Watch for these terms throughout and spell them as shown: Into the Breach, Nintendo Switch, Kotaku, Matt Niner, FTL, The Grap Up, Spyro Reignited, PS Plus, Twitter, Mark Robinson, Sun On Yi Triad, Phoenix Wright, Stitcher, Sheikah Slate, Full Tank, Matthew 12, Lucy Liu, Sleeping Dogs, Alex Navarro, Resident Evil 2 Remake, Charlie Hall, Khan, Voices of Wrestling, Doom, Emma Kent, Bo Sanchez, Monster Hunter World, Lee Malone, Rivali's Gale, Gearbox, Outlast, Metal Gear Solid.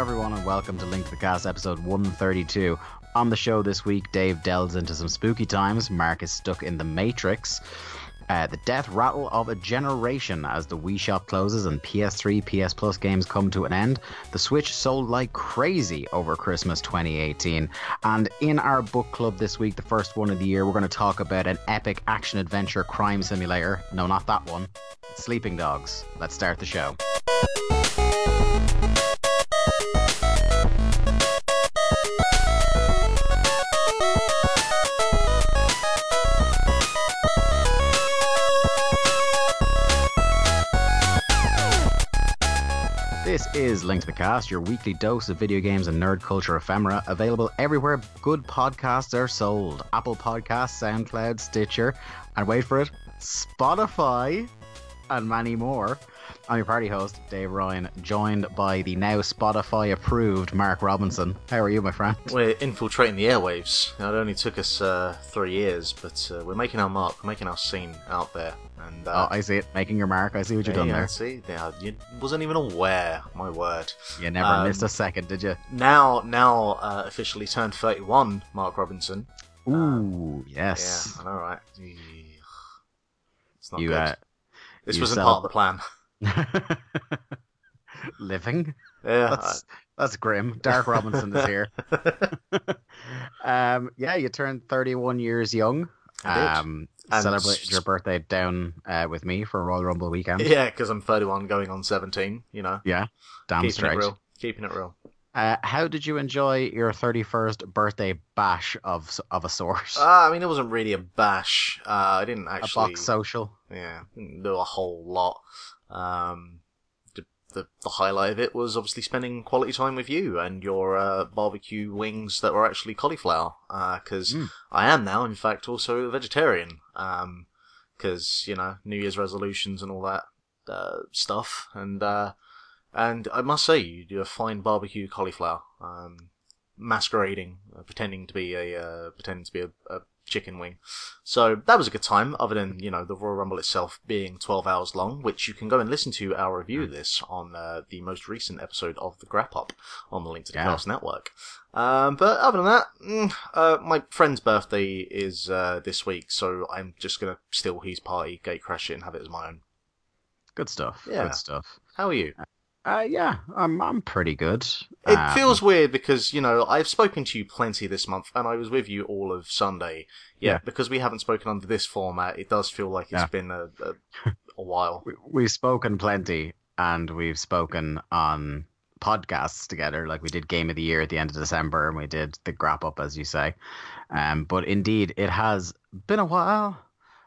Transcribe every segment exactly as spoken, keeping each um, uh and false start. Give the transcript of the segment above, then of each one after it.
everyone, and welcome to Link to the Cast, episode one thirty-two. On the show this week, Dave delves into some spooky times, Mark is stuck in the Matrix, uh, the death rattle of a generation as the Wii Shop closes and P S three, P S Plus games come to an end, the Switch sold like crazy over Christmas twenty eighteen, and in our book club this week, the first one of the year, we're going to talk about an epic action-adventure crime simulator. No, not that one. It's Sleeping Dogs. Let's start the show. This is Link to the Cast, your weekly dose of video games and nerd culture ephemera, available everywhere good podcasts are sold. Apple Podcasts, SoundCloud, Stitcher, and wait for it, Spotify, and many more. I'm your party host, Dave Ryan, joined by the now Spotify-approved Mark Robinson. How are you, my friend? We're infiltrating the airwaves. It only took us uh, three years, but uh, we're making our mark, we're making our scene out there. And, uh, oh, I see it. Making your mark. I see what you've done there. I see. Yeah, you wasn't even aware. My word. You never um, missed a second, did you? Now, now uh, officially turned thirty-one, Mark Robinson. Ooh, um, yes. Yeah, all right. It's not you, good. Uh, this wasn't sell... part of the plan. Living. Yeah, that's, I... that's grim. Dark Robinson is here. um, yeah, you turned thirty-one years young. Um, celebrated your birthday down uh, with me for Royal Rumble weekend. Yeah, because I'm thirty-one going on seventeen, you know. Yeah, damn Keeping straight. It real. Keeping it real. Uh, how did you enjoy your thirty-first birthday bash of of a sort? Uh, I mean, it wasn't really a bash. Uh, I didn't actually... A box social? Yeah, didn't do a whole lot. Um, the, the, the highlight of it was obviously spending quality time with you and your uh, barbecue wings that were actually cauliflower. Because uh, mm. I am now, in fact, also a vegetarian. Because, um, you know, New Year's resolutions and all that uh, stuff. And... Uh, And I must say, you do a fine barbecue cauliflower, um, masquerading, uh, pretending to be a uh, pretending to be a, a chicken wing. So that was a good time. Other than, you know, the Royal Rumble itself being twelve hours long, which you can go and listen to our review of this on uh, the most recent episode of the Grap Up on the Link to the Cast yeah. Network. Um, but other than that, mm, uh, my friend's birthday is uh, this week, so I'm just gonna steal his party, gate crash it, and have it as my own. Good stuff. Yeah. Good stuff. How are you? Uh, yeah, I'm I'm pretty good. It um, feels weird because, you know, I've spoken to you plenty this month, and I was with you all of Sunday. Yeah, yeah. Because we haven't spoken under this format, it does feel like it's yeah. been a, a, a while. We, we've spoken plenty, and we've spoken on podcasts together, like we did Game of the Year at the end of December, and we did the Grap Up, as you say. Um, but indeed, it has been a while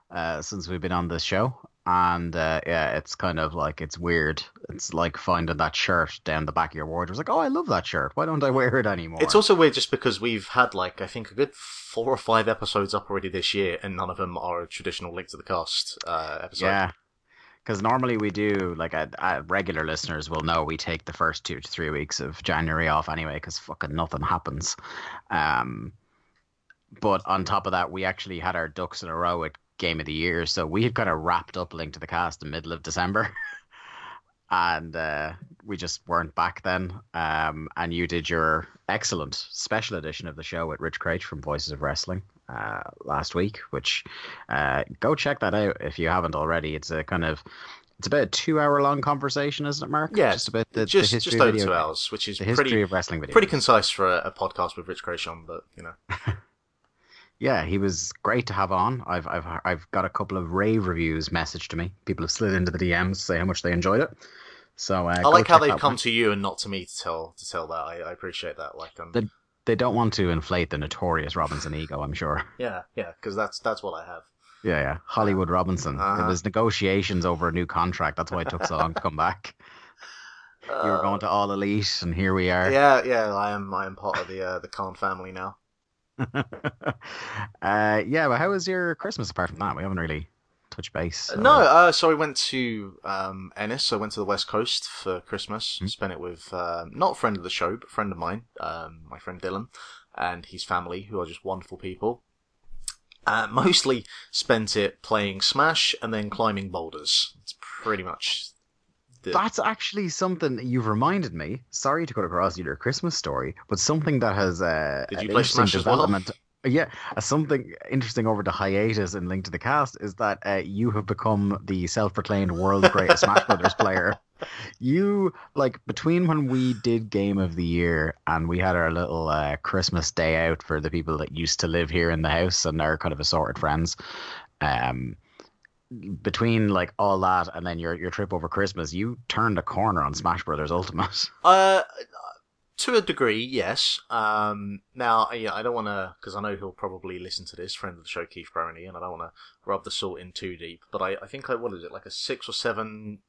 uh, since we've been on this show. And uh, yeah, it's kind of like, it's weird. It's like finding that shirt down the back of your wardrobe. It's like, oh, I love that shirt. Why don't I wear it anymore? It's also weird just because we've had, like, I think a good four or five episodes up already this year, and none of them are a traditional Link to the Cast uh, episode. Yeah, because normally we do, like, uh, uh, regular listeners will know we take the first two to three weeks of January off anyway, because fucking nothing happens. Um, but on top of that, we actually had our ducks in a row at Game of the Year, so we had kind of wrapped up Link to the Cast in the middle of December and uh, we just weren't back then, um, and you did your excellent special edition of the show with Rich Craig from Voices of Wrestling uh, last week, which uh, go check that out if you haven't already. It's a kind of it's about a two hour long conversation, isn't it, Mark? Yeah, just about the, just, the history just over video, two hours which is the history pretty, of wrestling video. Pretty concise for a, a podcast with Rich Craig on, but you know. Yeah, he was great to have on. I've I've I've got a couple of rave reviews messaged to me. People have slid into the D Ms to say how much they enjoyed it. So uh, I like how they've come to you and not to me to tell to tell that. I, I appreciate that. Like, um, they, they don't want to inflate the notorious Robinson ego, I'm sure. Yeah, yeah, because that's that's what I have. Yeah, yeah, Hollywood Robinson. Uh-huh. It was negotiations over a new contract. That's why it took so long to come back. Uh, you were going to All Elite, and here we are. Yeah, yeah, I am. I am part of the uh, the Khan family now. uh yeah but how was your Christmas apart from that? We haven't really touched base, so. no uh so I went to um Ennis. I went to the West Coast for Christmas. Mm-hmm. Spent it with uh not a friend of the show but a friend of mine, um my friend Dylan and his family, who are just wonderful people. Uh mostly spent it playing Smash and then climbing boulders. It's pretty much Yeah. That's actually something that you've reminded me. Sorry to cut across your Christmas story, but something that has uh, Did you play Smash as well? Yeah, uh, something interesting over the hiatus in Link to the Cast is that uh, you have become the self-proclaimed world's greatest Smash Brothers player. You, like, between when we did Game of the Year and we had our little uh, Christmas day out for the people that used to live here in the house and our kind of assorted friends, um, between, like, all that and then your, your trip over Christmas, you turned a corner on Smash Brothers Ultimate. Uh... To a degree, yes. Um, now, yeah, I don't want to, because I know he'll probably listen to this, friend of the show, Keith Brownie, and I don't want to rub the salt in too deep, but I, I think I, what is it, like a six or seven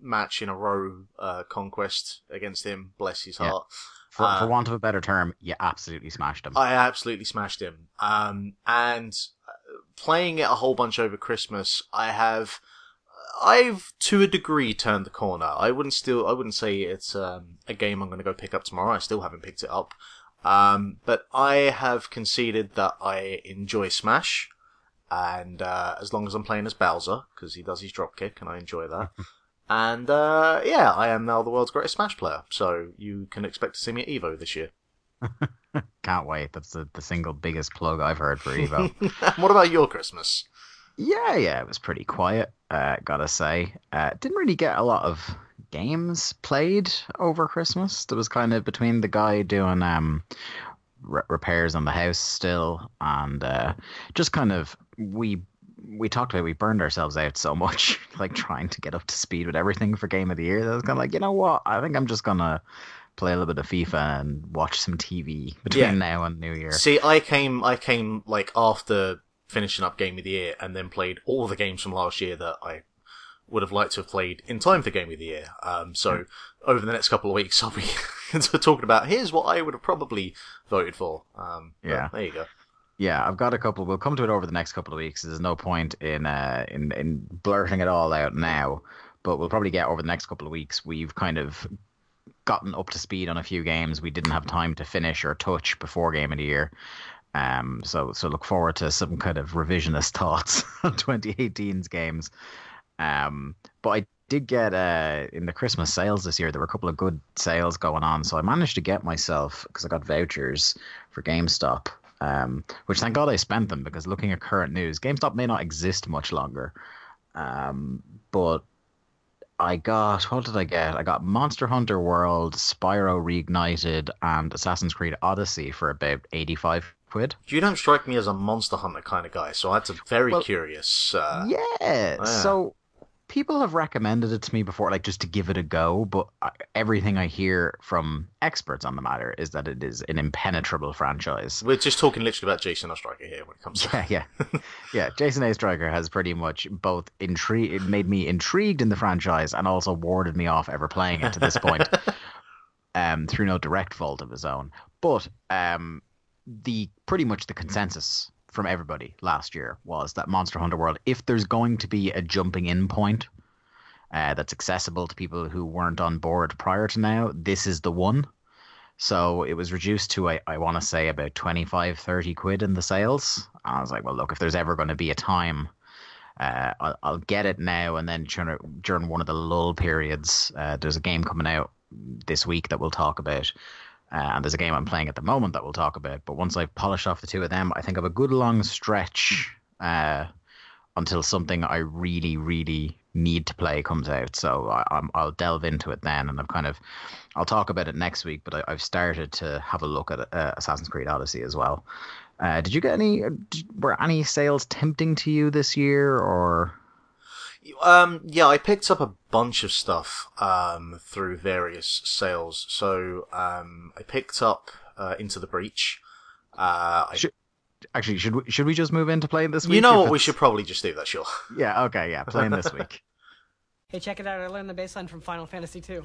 match in a row uh, conquest against him, bless his heart. Yeah. For, um, for want of a better term, you absolutely smashed him. I absolutely smashed him. Um, and playing it a whole bunch over Christmas, I have... I've, to a degree, turned the corner. I wouldn't still, I wouldn't say it's um, a game I'm going to go pick up tomorrow. I still haven't picked it up. Um, but I have conceded that I enjoy Smash. And uh, as long as I'm playing as Bowser, because he does his dropkick, and I enjoy that. and uh, yeah, I am now the world's greatest Smash player. So you can expect to see me at Evo this year. Can't wait. That's the, the single biggest plug I've heard for Evo. What about your Christmas? Yeah, yeah, it was pretty quiet, uh, gotta say. Uh, didn't really get a lot of games played over Christmas. There was kind of between the guy doing um, re- repairs on the house still, and uh, just kind of, we we talked about, we burned ourselves out so much, like trying to get up to speed with everything for Game of the Year. That was kind of like, you know what, I think I'm just gonna... play a little bit of FIFA and watch some T V between yeah. now and New Year. See, I came, I came like after finishing up Game of the Year and then played all the games from last year that I would have liked to have played in time for Game of the Year. Um, so mm. over the next couple of weeks, I'll be talking about here's what I would have probably voted for. Um, yeah, there you go. Yeah, I've got a couple. We'll come to it over the next couple of weeks. There's no point in uh, in in blurting it all out now, but we'll probably get over the next couple of weeks. We've kind of gotten up to speed on a few games we didn't have time to finish or touch before Game of the Year. Um, so so look forward to some kind of revisionist thoughts on twenty eighteen's games. Um, but I did get, uh, in the Christmas sales this year, there were a couple of good sales going on. So I managed to get myself, because I got vouchers for GameStop, um, which thank God I spent them, because looking at current news, GameStop may not exist much longer. Um, but I got, what did I get? I got Monster Hunter World, Spyro Reignited, and Assassin's Creed Odyssey for about eighty-five quid. You don't strike me as a Monster Hunter kind of guy, so that's a very well, curious... Uh, yeah, uh. so people have recommended it to me before, like just to give it a go, but I, everything I hear from experts on the matter is that it is an impenetrable franchise. We're just talking literally about Jason A. Stryker here when it comes to... Yeah, yeah. yeah, Jason A. Stryker has pretty much both intri- it made me intrigued in the franchise and also warded me off ever playing it to this point, um, through no direct fault of his own. But... um. The pretty much the consensus from everybody last year was that Monster Hunter World, if there's going to be a jumping in point uh, that's accessible to people who weren't on board prior to now, this is the one. So it was reduced to, I, I want to say, about twenty-five, thirty quid in the sales. I was like, well, look, if there's ever going to be a time, uh, I'll, I'll get it now. And then during one of the lull periods, uh, there's a game coming out this week that we'll talk about. Uh, and there's a game I'm playing at the moment that we'll talk about. But once I polish off the two of them, I think I have a good long stretch uh, until something I really, really need to play comes out. So I, I'm, I'll delve into it then. And I've kind of, I'll talk about it next week. But I, I've started to have a look at uh, Assassin's Creed Odyssey as well. Uh, did you get any, were any sales tempting to you this year or... Um, yeah, I picked up a bunch of stuff, um, through various sales. So, um, I picked up, uh, Into the Breach. Uh, I... should, actually, should we, should we just move into playing this week? You know what, it's... we should probably just do that, sure. Yeah, okay, yeah, playing this week. Hey, check it out, I learned the bass line from Final Fantasy two.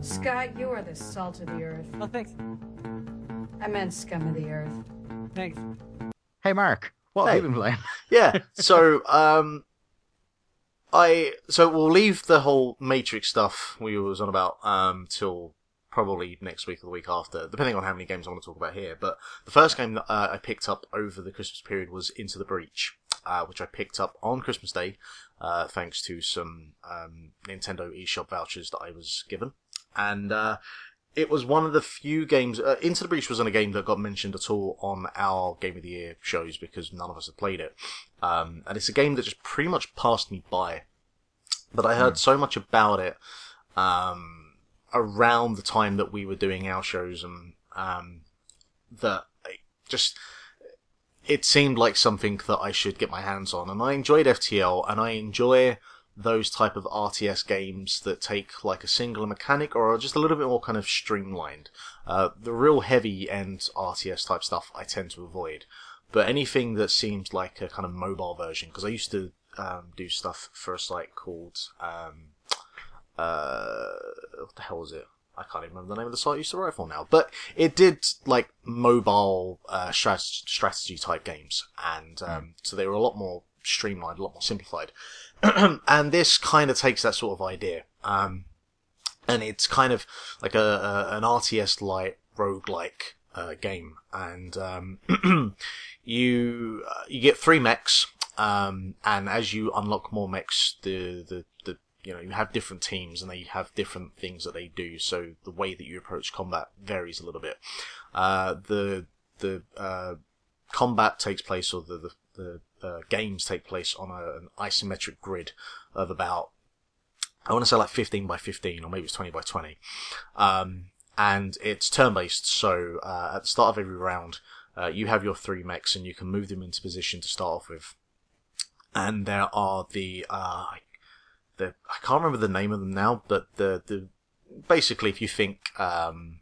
Scott, you are the salt of the earth. Oh, thanks. I meant scum of the earth. Thanks. Hey, Mark. What hey. have you been playing? yeah. So, um, I so we'll leave the whole Matrix stuff we was on about um till probably next week or the week after, depending on how many games I want to talk about here. But the first game that uh, I picked up over the Christmas period was Into the Breach. uh, which I picked up on Christmas Day, uh, thanks to some um, Nintendo eShop vouchers that I was given. And uh, it was one of the few games... Uh, Into the Breach wasn't a game that got mentioned at all on our Game of the Year shows because none of us had played it. Um, and it's a game that just pretty much passed me by. But I heard mm. so much about it um, around the time that we were doing our shows, and um, that I just... it seemed like something that I should get my hands on. And I enjoyed F T L, and I enjoy those type of R T S games that take like a singular mechanic or are just a little bit more kind of streamlined. Uh, the real heavy end R T S type stuff I tend to avoid. But anything that seems like a kind of mobile version, because I used to um, do stuff for a site called... Um, uh, what the hell was it? I can't even remember the name of the site I used to write for now, but it did like mobile uh, strategy type games, and um, mm. so they were a lot more streamlined, a lot more simplified. And this kind of takes that sort of idea, um, and it's kind of like a, a an R T S light roguelike uh, game, and um, you uh, you get three mechs, um, and as you unlock more mechs, the the the you know, you have different teams and they have different things that they do, so the way that you approach combat varies a little bit. Uh, the the uh, combat takes place, or the the, the uh, games take place on a, an isometric grid of about, I want to say like fifteen by fifteen, or maybe it's twenty by twenty. Um, and it's turn-based, so uh, at the start of every round, uh, you have your three mechs and you can move them into position to start off with. And there are the... Uh, The, I can't remember the name of them now, but the the basically, if you think um,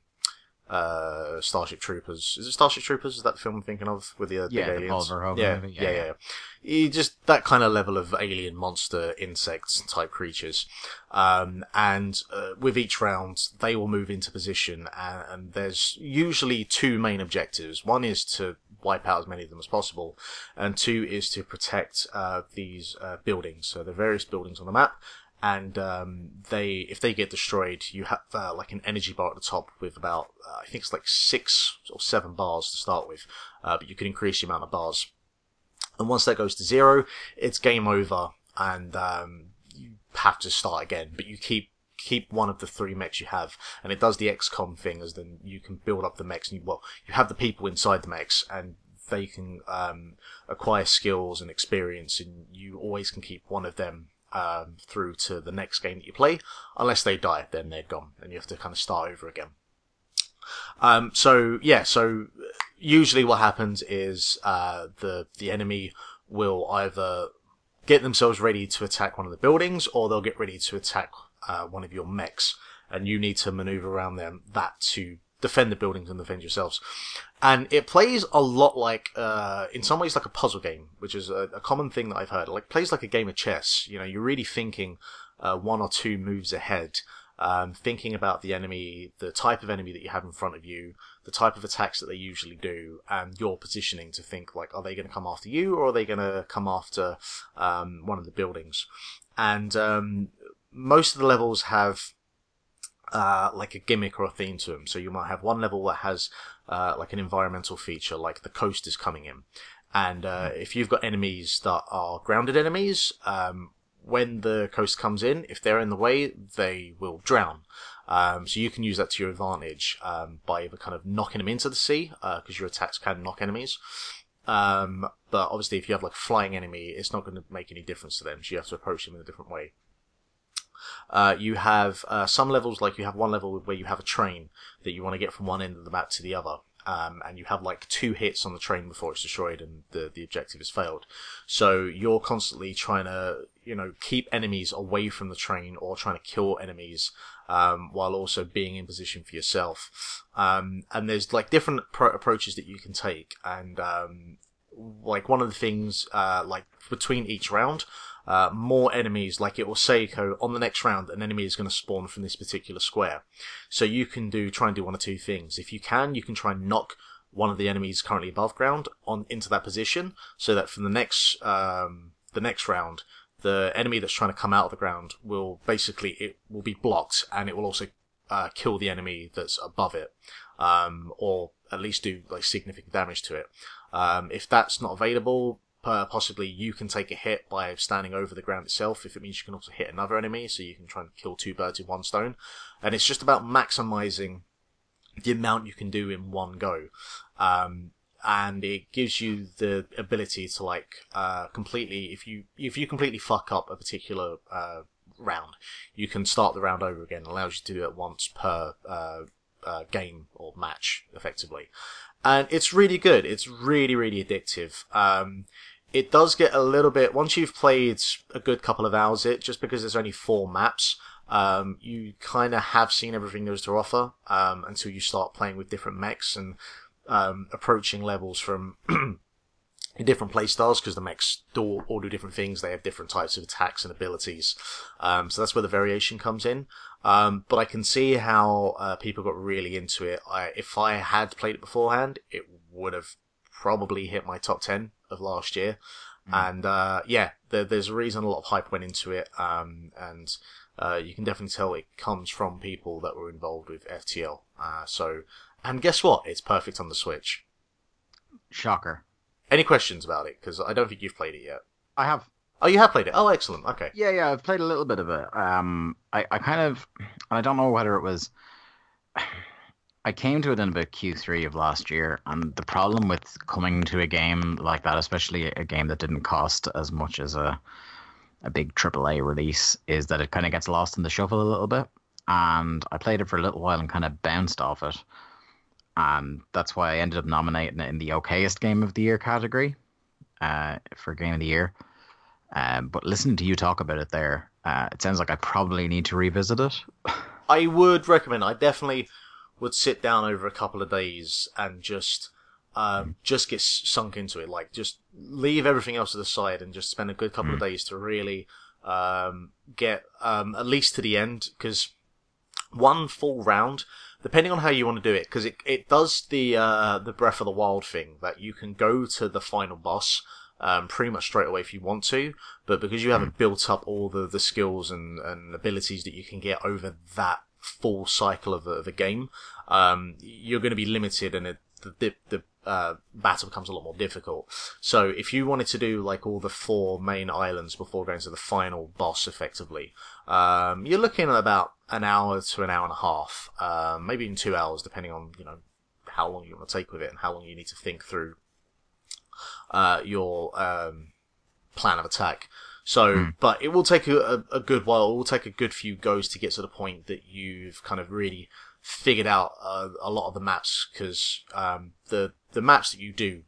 uh, Starship Troopers, is it Starship Troopers? Is that the film I'm thinking of with the uh, yeah, big aliens? The yeah, movie. yeah, yeah, yeah, yeah. You just that kind of level of alien monster insects type creatures, um, and uh, with each round they will move into position, and, and there's usually two main objectives. One is to wipe out as many of them as possible, and two is to protect uh, these uh, buildings. So the various buildings on the map, and um, they if they get destroyed, you have uh, like an energy bar at the top with about uh, I think it's like six or seven bars to start with, uh, but you can increase the amount of bars. And once that goes to zero, it's game over, and um, you have to start again. But you keep. keep one of the three mechs you have, and it does the X COM thing, as then you can build up the mechs, and you, well, you have the people inside the mechs, and they can um, acquire skills and experience, and you always can keep one of them um, through to the next game that you play, unless they die, then they're gone, and you have to kind of start over again. Um, so, yeah, so usually what happens is uh, the the enemy will either get themselves ready to attack one of the buildings, or they'll get ready to attack Uh, one of your mechs, and you need to maneuver around them that to defend the buildings and defend yourselves. And it plays a lot like, uh, in some ways, like a puzzle game, which is a, a common thing that I've heard. Like, plays like a game of chess. You know, you're really thinking uh, one or two moves ahead, um, thinking about the enemy, the type of enemy that you have in front of you, the type of attacks that they usually do, and your positioning to think, like, are they going to come after you, or are they going to come after um, one of the buildings? And um most of the levels have uh, like a gimmick or a theme to them. So you might have one level that has uh, like an environmental feature, like the coast is coming in. And uh, if you've got enemies that are grounded enemies, um, when the coast comes in, if they're in the way, they will drown. Um, so you can use that to your advantage um, by either kind of knocking them into the sea, because uh, your attacks can knock enemies. Um, but obviously if you have like a flying enemy, it's not going to make any difference to them. So you have to approach them in a different way. Uh, you have uh, some levels, like you have one level where you have a train that you want to get from one end of the map to the other, um, and you have like two hits on the train before it's destroyed and the, the objective is failed. So you're constantly trying to, you know, keep enemies away from the train or trying to kill enemies um, while also being in position for yourself. Um, and there's like different pro- approaches that you can take, and um, like one of the things, uh, like between each round, Uh, more enemies, like it will say on the next round an enemy is going to spawn from this particular square, so you can do try and do one or two things. If you can, you can try and knock one of the enemies currently above ground on into that position, so that from the next um, the next round the enemy that's trying to come out of the ground will basically it will be blocked, and it will also uh, kill the enemy that's above it, um, or at least do like significant damage to it. Um, if that's not available, Uh, possibly you can take a hit by standing over the ground itself, if it means you can also hit another enemy, so you can try and kill two birds with one stone. And it's just about maximizing the amount you can do in one go. Um, and it gives you the ability to, like, uh, completely, if you, if you completely fuck up a particular, uh, round, you can start the round over again. It allows you to do it once per, uh, uh, game or match, effectively. And it's really good. It's really, really addictive. Um, It does get a little bit, once you've played a good couple of hours, it just because there's only four maps, um, you kind of have seen everything there is to offer, um, until you start playing with different mechs and um, approaching levels from different playstyles, because the mechs do all, all do different things. They have different types of attacks and abilities, um, so that's where the variation comes in. Um, but I can see how uh, people got really into it. I, if I had played it beforehand, it would have probably hit my top ten of last year. Mm. And uh yeah there, there's a reason a lot of hype went into it, um and uh you can definitely tell it comes from people that were involved with F T L. Uh so, and guess what, it's perfect on the Switch. Shocker. Any questions about it, because I don't think you've played it yet? I have. Oh, you have played it? Oh, excellent. Okay. Yeah yeah I've played a little bit of it. um I, I kind of, and I don't know whether it was I came to it in about Q three of last year, and the problem with coming to a game like that, especially a game that didn't cost as much as a a big triple A release, is that it kind of gets lost in the shuffle a little bit. And I played it for a little while and kind of bounced off it. And that's why I ended up nominating it in the okayest Game of the Year category uh, for Game of the Year. Uh, but listening to you talk about it there, uh, it sounds like I probably need to revisit it. I would recommend. I definitely would sit down over a couple of days and just um, just get sunk into it. Like, just leave everything else to the side and just spend a good couple mm. of days to really um, get um, at least to the end, because one full round, depending on how you want to do it, because it, it does the uh, the Breath of the Wild thing, that you can go to the final boss Um, pretty much straight away if you want to, but because you haven't mm. built up all the, the skills and, and abilities that you can get over that full cycle of a, of a game, um, you're going to be limited, and it, the the uh, battle becomes a lot more difficult. So if you wanted to do like all the four main islands before going to the final boss, effectively, um, you're looking at about an hour to an hour and a half, uh, maybe even two hours, depending on, you know, how long you want to take with it and how long you need to think through uh your um plan of attack. So mm. but it will take a, a good while, it will take a good few goes to get to the point that you've kind of really figured out uh, a lot of the maps, because um the the maps that you do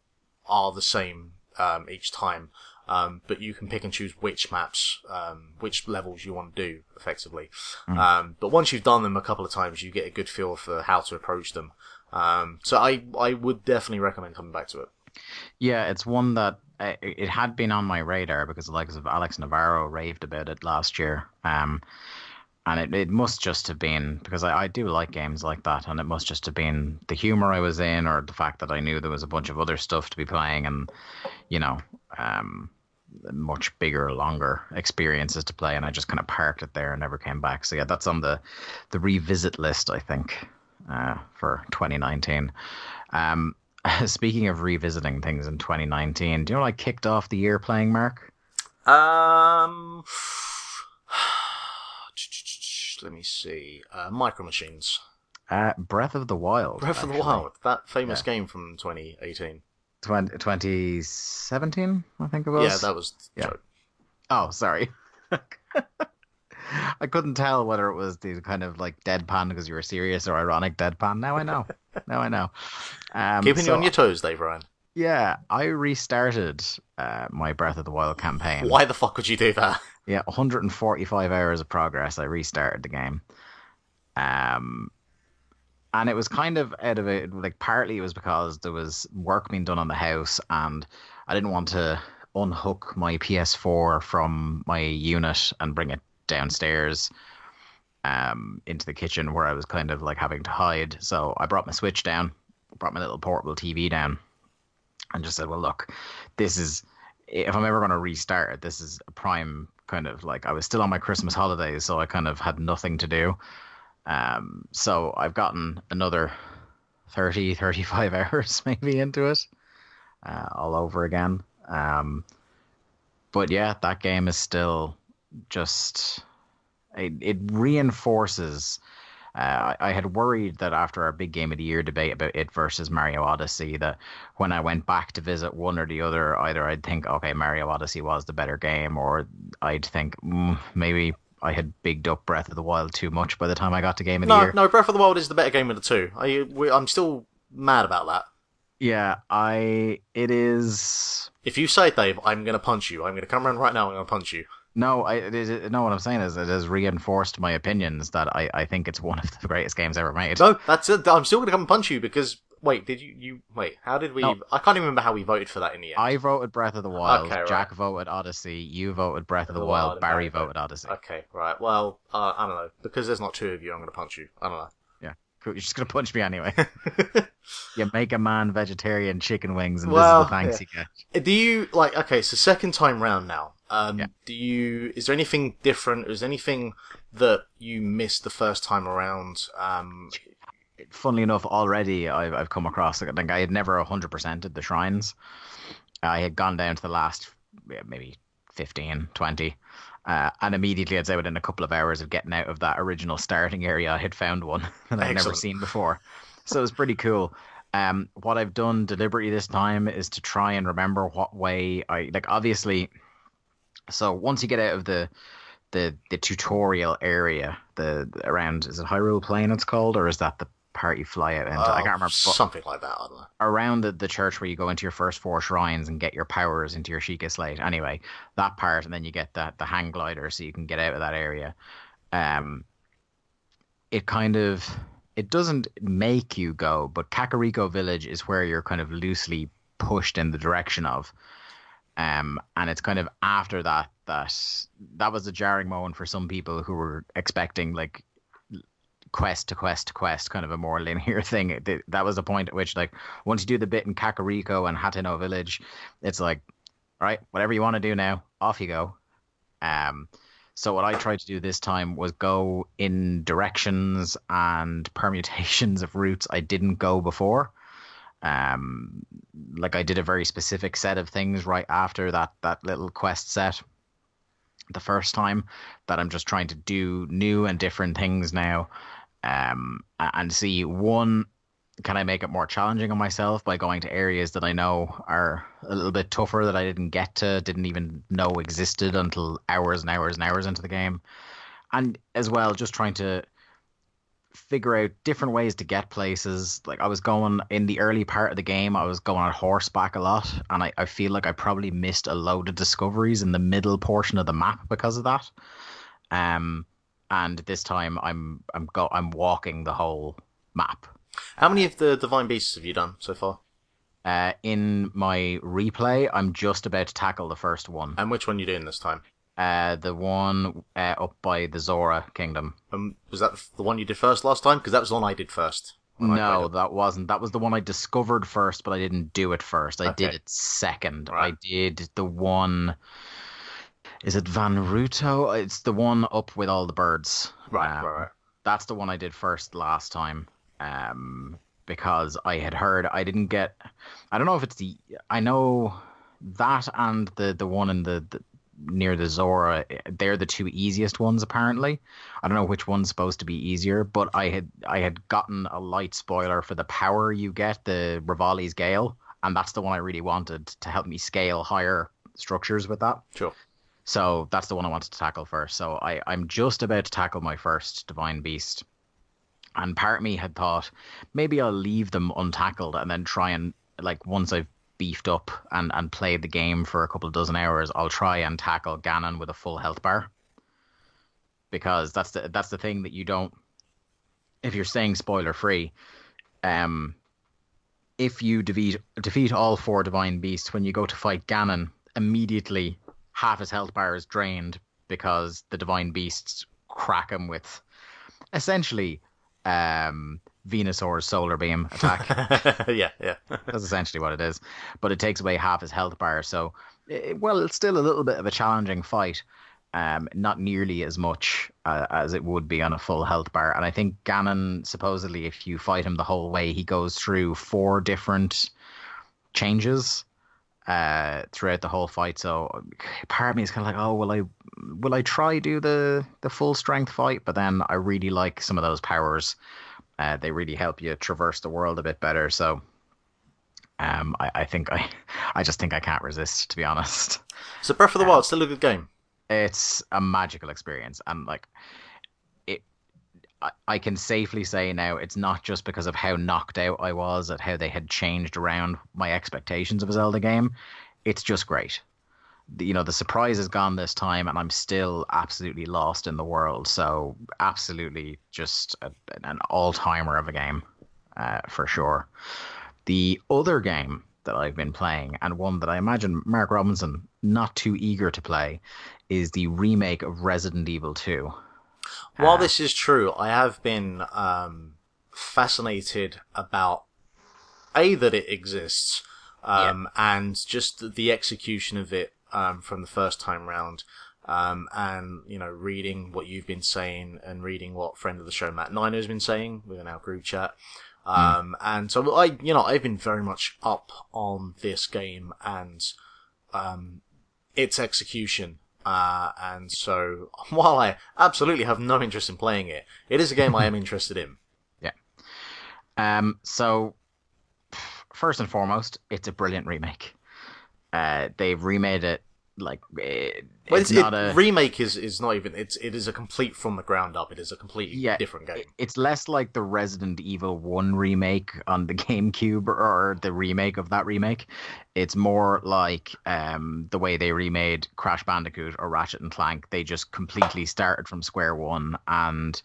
are the same um each time, um but you can pick and choose which maps, um which levels you want to do, effectively. mm. Um but once you've done them a couple of times, you get a good feel for how to approach them. Um so I I would definitely recommend coming back to it. Yeah, it's one that uh, it had been on my radar, because the likes of Alex Navarro raved about it last year. Um, and it, it must just have been, because I, I do like games like that, and it must just have been the humor I was in, or the fact that I knew there was a bunch of other stuff to be playing, and, you know, um, much bigger, longer experiences to play. And I just kind of parked it there and never came back. So yeah, that's on the, the revisit list, I think, uh, for twenty nineteen. Um, Speaking of revisiting things in twenty nineteen, do you know what I kicked off the year playing, Mark? Um, let me see. Uh, Micro Machines. Uh, Breath of the Wild. Breath actually. of the Wild, that famous yeah. game from twenty eighteen. twenty seventeen, I think it was. Yeah, that was the yeah. joke. Oh, sorry. I couldn't tell whether it was the kind of like deadpan because you were serious or ironic deadpan. Now I know. Now I know. Um, Keeping so, you on your toes, Dave Ryan. Yeah, I restarted uh, my Breath of the Wild campaign. Why the fuck would you do that? Yeah, one hundred forty-five hours of progress. I restarted the game. Um, and it was kind of out of it. Like, partly it was because there was work being done on the house, and I didn't want to unhook my P S four from my unit and bring it downstairs um into the kitchen, where I was kind of like having to hide. So I brought my Switch down, brought my little portable T V down, and just said, well, look, this is, if I'm ever going to restart it, this is a prime kind of, like, I was still on my Christmas holidays, so I kind of had nothing to do. Um so I've gotten another thirty thirty-five hours maybe into it, uh, all over again. Um, but yeah, that game is still just... It, it reinforces... Uh, I had worried that after our big Game of the Year debate about it versus Mario Odyssey, that when I went back to visit one or the other, either I'd think, okay, Mario Odyssey was the better game, or I'd think mm, maybe I had bigged up Breath of the Wild too much by the time I got to Game of the no, Year. No, Breath of the Wild is the better game of the two. I, we, I'm still mad about that. Yeah, I. It is... If you say it, Dave, I'm going to punch you. I'm going to come around right now and I'm going to punch you. No, I it is, no. What I'm saying is, it has reinforced my opinions that I, I think it's one of the greatest games ever made. No, that's it. I'm still going to come and punch you because wait, did you, you wait? How did we? No. I can't even remember how we voted for that in the end. I voted Breath of the Wild. Okay, right. Jack voted Odyssey. You voted Breath of the, the Wild. Wild Barry voted Odyssey. Okay, right. Well, uh, I don't know because there's not two of you. I'm going to punch you. I don't know. Yeah, cool. You're just going to punch me anyway. You make a man vegetarian chicken wings, and well, this is the thanks yeah. you get. Do you like? Okay, so second time round now. Um, yeah. Do you? Is there anything different? Is there anything that you missed the first time around? Um, Funnily enough, already I've I've come across. I think I had never one hundred percented the shrines. I had gone down to the last maybe fifteen, twenty, uh, and immediately I'd say within a couple of hours of getting out of that original starting area, I had found one that I'd never seen before. So it was pretty cool. Um, what I've done deliberately this time is to try and remember what way I like. Obviously. So once you get out of the the, the tutorial area, the, the around is it Hyrule Plain it's called, or is that the part you fly out into? Oh, I can't remember. Something like that. I don't know. Around the, the church where you go into your first four shrines and get your powers into your Sheikah Slate. Anyway, that part, and then you get that the hang glider, so you can get out of that area. Um, it kind of it doesn't make you go, but Kakariko Village is where you're kind of loosely pushed in the direction of. Um, and it's kind of after that, that that was a jarring moment for some people who were expecting like quest to quest to quest, kind of a more linear thing. That was the point at which, like, once you do the bit in Kakariko and Hateno Village, it's like, all right, whatever you want to do now, off you go. Um, so what I tried to do this time was go in directions and permutations of routes I didn't go before. Um, like I did a very specific set of things right after that, that little quest set the first time that I'm just trying to do new and different things now, um, and see, one, can I make it more challenging on myself by going to areas that I know are a little bit tougher that I didn't get to, didn't even know existed until hours and hours and hours into the game, and as well just trying to figure out different ways to get places. Like I was going in the early part of the game, I was going on horseback a lot, and I, I feel like I probably missed a load of discoveries in the middle portion of the map because of that. Um, and this time I'm I'm go I'm walking the whole map. How many of the Divine Beasts have you done so far? Uh, in my replay, I'm just about to tackle the first one. And which one are you doing this time? Uh, the one uh, up by the Zora Kingdom. Um, was that the one you did first last time? Because that was the one I did first. No, that wasn't. That was the one I discovered first, but I didn't do it first. I okay. did it second. Right. I did the one... Is it Vanruto? It's the one up with all the birds. Right, um, right, right. That's the one I did first last time. Um, because I had heard... I didn't get... I don't know if it's the... I know that and the, the one in the... the near the Zora, they're the two easiest ones apparently. I don't know which one's supposed to be easier, but I had I had gotten a light spoiler for the power you get, the Rivali's Gale, and that's the one I really wanted to help me scale higher structures with that. Sure. So that's the one I wanted to tackle first. So I, I'm just about to tackle my first Divine Beast. And part of me had thought, maybe I'll leave them untackled and then try and, like, once I've beefed up and, and played the game for a couple dozen hours, I'll try and tackle Ganon with a full health bar. Because that's the that's the thing that you don't... If you're staying spoiler-free, um, if you defeat, defeat all four Divine Beasts, when you go to fight Ganon, immediately half his health bar is drained because the Divine Beasts crack him with essentially... Um, Venusaur's solar beam attack. yeah, yeah. That's essentially what it is. But it takes away half his health bar, so it, well, it's still a little bit of a challenging fight. Um, not nearly as much uh, as it would be on a full health bar. And I think Ganon, supposedly, if you fight him the whole way, he goes through four different changes. uh, throughout the whole fight. So part of me is kind of like, oh, will I will I try do the, the full strength fight? But then I really like some of those powers. Uh, they really help you traverse the world a bit better. So um, I, I think I, I just think I can't resist, to be honest. So Breath of the Wild, um, still a good game. It's a magical experience, and like it, I, I can safely say now it's not just because of how knocked out I was at how they had changed around my expectations of a Zelda game. It's just great. The, you know, the surprise is gone this time, and I'm still absolutely lost in the world. So absolutely, just a, an all-timer of a game, uh, for sure. The other game that I've been playing, and one that I imagine Mark Robinson not too eager to play, is the remake of Resident Evil two. While uh, this is true, I have been um, fascinated about A, that it exists, um, yeah. and just the execution of it um, from the first time round, um, and you know, reading what you've been saying and reading what friend of the show Matt Niner has been saying within our group chat. Um, and so I, you know, I've been very much up on this game and, um, its execution. Uh, and so while I absolutely have no interest in playing it, it is a game I am interested in. Yeah. Um, so first and foremost, it's a brilliant remake. Uh, they've remade it like, it, well, it's, it's not it, a remake is, is not even, it's, it is a complete from the ground up. It is a completely yeah, different game. It, it's less like the Resident Evil one remake on the GameCube or the remake of that remake. It's more like um, the way they remade Crash Bandicoot or Ratchet and Clank. They just completely started from square one and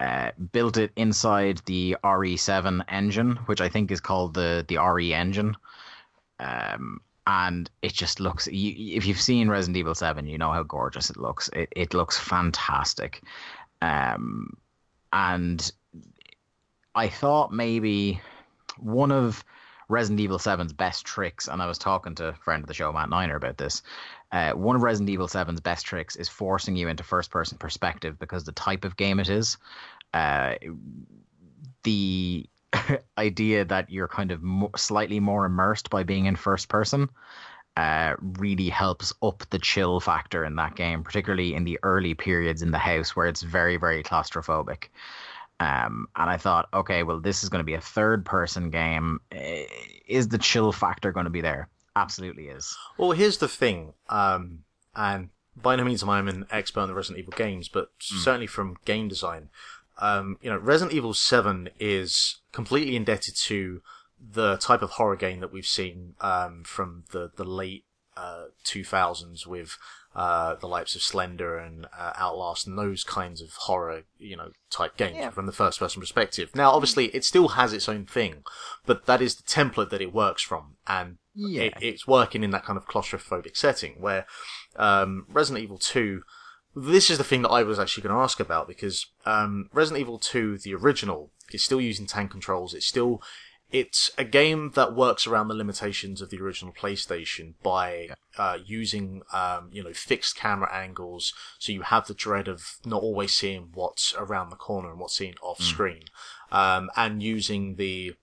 uh, built it inside the R E seven engine, which I think is called the, the R E engine. Um, And it just looks, you, if you've seen Resident Evil seven, you know how gorgeous it looks. It it looks fantastic. Um, and I thought maybe one of Resident Evil seven's best tricks, and I was talking to a friend of the show, Matt Niner, about this. Uh, one of Resident Evil seven's best tricks is forcing you into first-person perspective because the type of game it is. Uh, the... idea that you're kind of mo- slightly more immersed by being in first person uh, really helps up the chill factor in that game, particularly in the early periods in the house where it's very, very claustrophobic. Um, and I thought, okay, well, this is going to be a third person game. Is the chill factor going to be there? Absolutely is. Well, here's the thing. Um, and by no means am I an expert on the Resident Evil games, but mm. certainly from game design, Um, you know, Resident Evil seven is completely indebted to the type of horror game that we've seen um, from the, the late uh, two thousands with uh, the likes of Slender and uh, Outlast and those kinds of horror, you know, type games yeah. from the first-person perspective. Now, obviously, it still has its own thing, but that is the template that it works from, and yeah. it, it's working in that kind of claustrophobic setting where um, Resident Evil two... This is the thing that I was actually going to ask about, because um, Resident Evil two, the original, is still using tank controls. It's still, it's a game that works around the limitations of the original PlayStation by uh, using, um, you know, fixed camera angles, so you have the dread of not always seeing what's around the corner and what's seen off screen, mm. um, and using the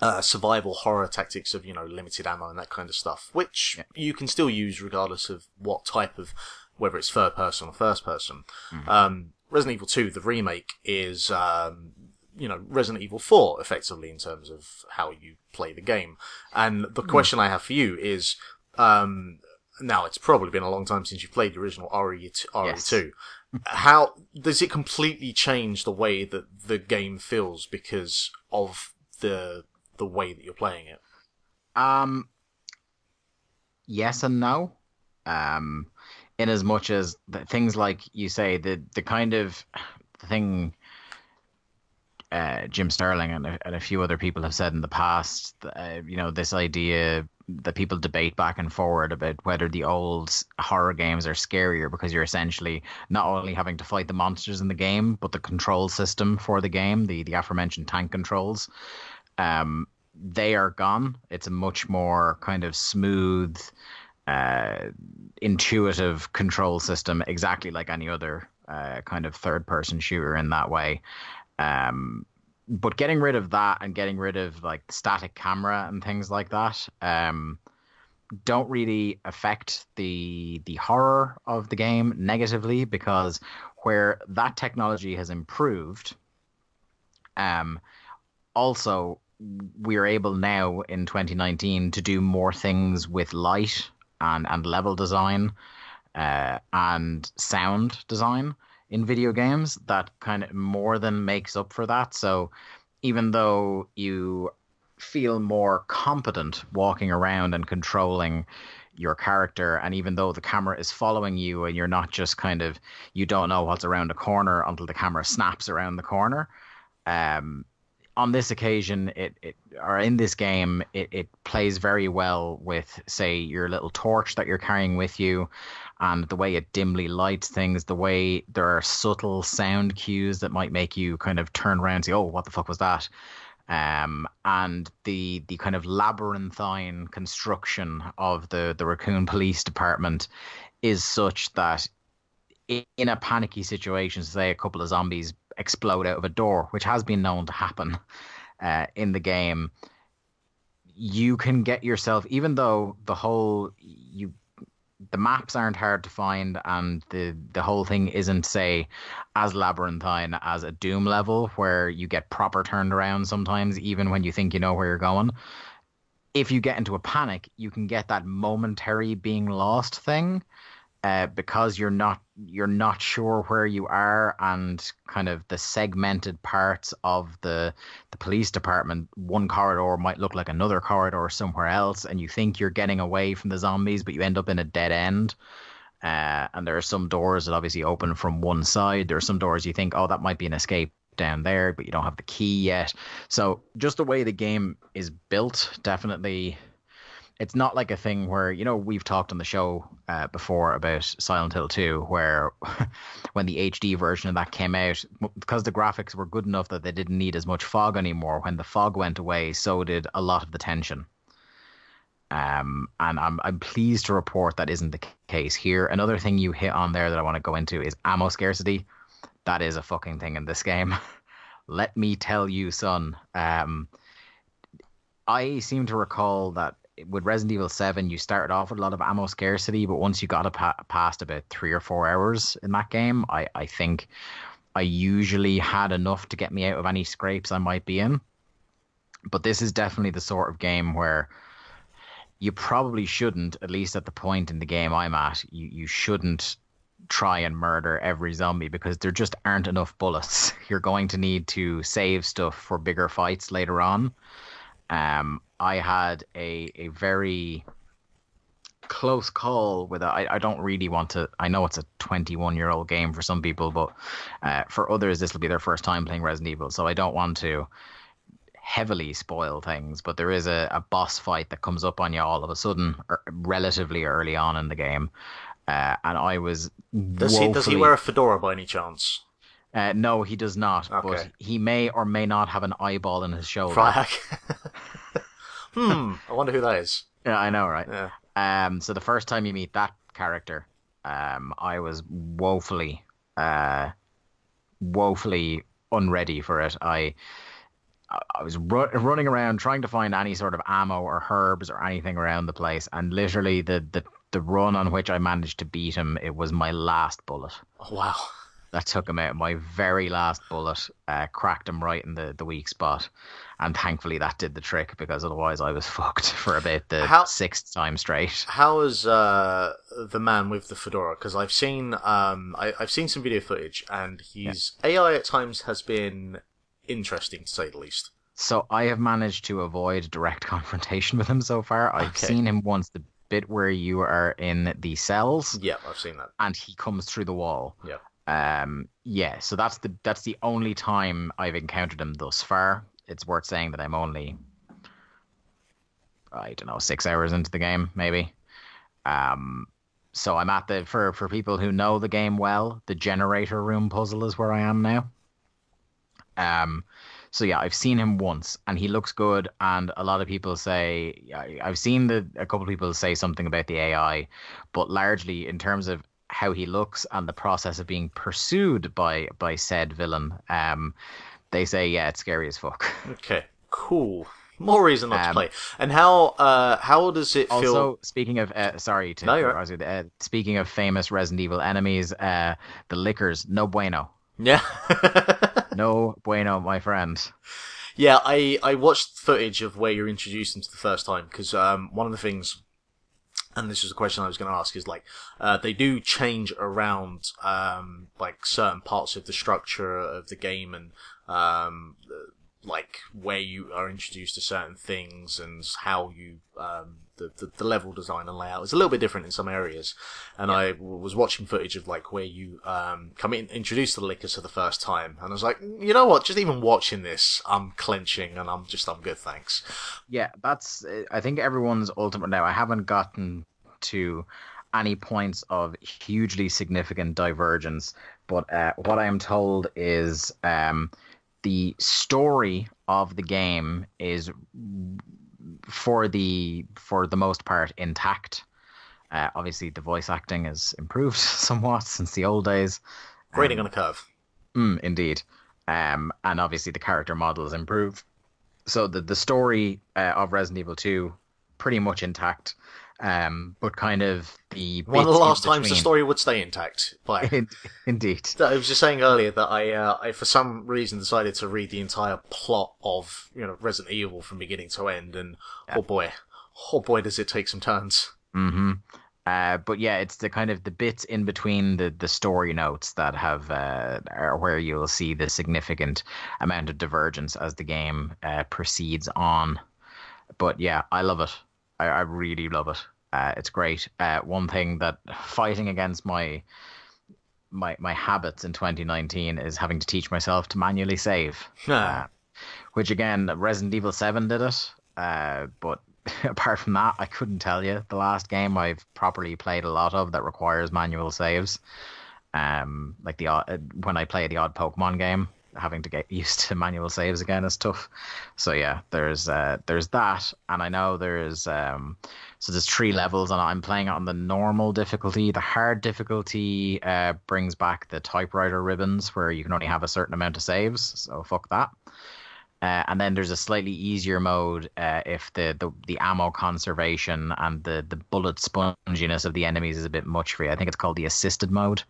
uh, survival horror tactics of, you know, limited ammo and that kind of stuff, which yeah. you can still use regardless of what type of whether it's third person or first person. Mm-hmm. Um, Resident Evil two, the remake, is, um, you know, Resident Evil four, effectively, in terms of how you play the game. And the question mm. I have for you is, um, now it's probably been a long time since you've played the original R E two. Yes. How does it completely change the way that the game feels because of the, the way that you're playing it? Um, yes and no. Um, In as much as the things like you say, the the kind of thing uh, Jim Sterling and a, and a few other people have said in the past, uh, you know, this idea that people debate back and forward about whether the old horror games are scarier because you're essentially not only having to fight the monsters in the game, but the control system for the game, the, the aforementioned tank controls, um, they are gone. It's a much more kind of smooth... Uh, intuitive control system, exactly like any other uh, kind of third-person shooter in that way. Um, but getting rid of that and getting rid of like static camera and things like that, um, don't really affect the the horror of the game negatively, because where that technology has improved, um, also we're able now in twenty nineteen to do more things with light and, and level design uh, and sound design in video games that kind of more than makes up for that. So even though you feel more competent walking around and controlling your character, and even though the camera is following you and you're not just kind of, you don't know what's around the corner until the camera snaps around the corner, um, on this occasion, it, it or in this game, it, it plays very well with, say, your little torch that you're carrying with you, and the way it dimly lights things, the way there are subtle sound cues that might make you kind of turn around and say, oh, what the fuck was that? Um, and the the kind of labyrinthine construction of the, the Raccoon Police Department is such that in a panicky situation, say a couple of zombies explode out of a door, which has been known to happen uh, in the game, you can get yourself, even though the whole, you the maps aren't hard to find and the, the whole thing isn't, say, as labyrinthine as a Doom level where you get proper turned around sometimes, even when you think you know where you're going. If you get into a panic, you can get that momentary being lost thing, Uh, because you're not you're not sure where you are, and kind of the segmented parts of the the police department, one corridor might look like another corridor somewhere else, and you think you're getting away from the zombies, but you end up in a dead end. Uh, and there are some doors that obviously open from one side. There are some doors you think, oh, that might be an escape down there, but you don't have the key yet. So just the way the game is built, definitely. It's not like a thing where, you know, we've talked on the show uh, before about Silent Hill two, where when the H D version of that came out, because the graphics were good enough that they didn't need as much fog anymore, when the fog went away, so did a lot of the tension. Um, and I'm I'm pleased to report that isn't the case here. Another thing you hit on there that I want to go into is ammo scarcity. That is a fucking thing in this game. Let me tell you, son. Um, I seem to recall that with Resident Evil seven, you started off with a lot of ammo scarcity, but once you got a pa- past about three or four hours in that game, I, I think I usually had enough to get me out of any scrapes I might be in. But this is definitely the sort of game where you probably shouldn't, at least at the point in the game I'm at, you, you shouldn't try and murder every zombie, because there just aren't enough bullets. You're going to need to save stuff for bigger fights later on. Um, I had a, a very close call with a, I, I don't really want to, I know it's a twenty-one year old game for some people, but uh, for others, this will be their first time playing Resident Evil. So I don't want to heavily spoil things, but there is a, a boss fight that comes up on you all of a sudden, or relatively early on in the game. Uh, and I was does woefully... he Does he wear a fedora by any chance? Uh, no, he does not, okay. But he may or may not have an eyeball in his shoulder. Frag. Hmm, I wonder who that is. Yeah, I know, right? Yeah. Um, so the first time you meet that character, um, I was woefully, uh, woefully unready for it. I, I was ru- running around trying to find any sort of ammo or herbs or anything around the place, and literally the the, the run on which I managed to beat him, it was my last bullet. Oh, wow. That took him out. My very last bullet uh, cracked him right in the, the weak spot. And thankfully that did the trick, because otherwise I was fucked for about the how, sixth time straight. How is uh, the man with the fedora? Because I've seen um, I, I've seen some video footage, and his yeah. A I at times has been interesting, to say the least. So I have managed to avoid direct confrontation with him so far. I've okay. seen him once, the bit where you are in the cells. Yeah, I've seen that. And he comes through the wall. Yeah. Um, yeah, so that's the that's the only time I've encountered him thus far. It's worth saying that I'm only, I don't know, six hours into the game, maybe. Um, so I'm at the, for, for people who know the game well, the generator room puzzle is where I am now. Um, so yeah, I've seen him once, and he looks good, and a lot of people say, I, I've seen the a couple of people say something about the A I, but largely in terms of how he looks and the process of being pursued by by said villain, um, they say, yeah, it's scary as fuck. Okay, cool. More reason not um, to play. And how uh, how does it also, feel... Also, speaking of... Uh, sorry to... No, you're right. uh, speaking of famous Resident Evil enemies, uh, the liquors, no bueno. Yeah. No bueno, my friend. Yeah, I, I watched footage of where you're introduced them to the first time, because um, one of the things... And this is a question I was going to ask, is like, uh, they do change around, um, like certain parts of the structure of the game and, um, like where you are introduced to certain things and how you, um, the, the, the level design and layout is a little bit different in some areas. And yeah. I w- was watching footage of like where you, um, come in, introduced to the liquors for the first time. And I was like, you know what? Just even watching this, I'm clenching and I'm just, I'm good. Thanks. Yeah. That's, I think everyone's ultimate now. I haven't gotten to any points of hugely significant divergence, but uh, what I am told is um, the story of the game is for the for the most part intact. Uh, obviously, the voice acting has improved somewhat since the old days. Grading um, on a curve. Mm, indeed, um, and obviously the character models improved. So the the story uh, of Resident Evil two pretty much intact. Um, but kind of the one of the last times the story would stay intact. But indeed, I was just saying earlier that I, uh, I for some reason decided to read the entire plot of you know Resident Evil from beginning to end, and yeah. oh boy, oh boy, does it take some turns. Mm-hmm. Uh, but yeah, it's the kind of the bits in between the, the story notes that have uh, are where you'll see the significant amount of divergence as the game uh, proceeds on. But yeah, I love it. I really love it. Uh, it's great. Uh, one thing that fighting against my my my habits in twenty nineteen is having to teach myself to manually save. uh, which again, Resident Evil seven did it. Uh, but apart from that, I couldn't tell you the last game I've properly played a lot of that requires manual saves. Um, like the uh, when I play the odd Pokémon game, having to get used to manual saves again is tough. So yeah, there's uh, there's that, and I know there's um, so there's three levels, and I'm playing on the normal difficulty. The hard difficulty uh, brings back the typewriter ribbons where you can only have a certain amount of saves. So fuck that. Uh, and then there's a slightly easier mode uh, if the, the the ammo conservation and the the bullet sponginess of the enemies is a bit much for you. I think it's called the assisted mode.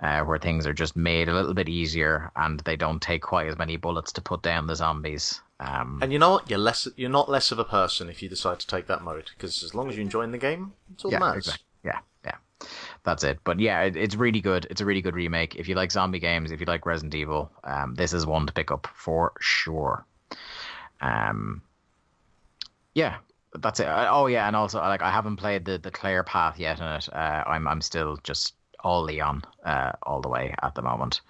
Uh, where things are just made a little bit easier and they don't take quite as many bullets to put down the zombies. Um, and you know what? You're less. You're not less of a person if you decide to take that mode, because as long as you're enjoying the game, it's all yeah, that matters. Exactly. Yeah, yeah. That's it. But yeah, it, it's really good. It's a really good remake. If you like zombie games, if you like Resident Evil, um, this is one to pick up for sure. Um, yeah. That's it. I, oh yeah, and also like I haven't played the the Claire path yet in it. Uh, I'm I'm still just. all Leon uh, all the way at the moment,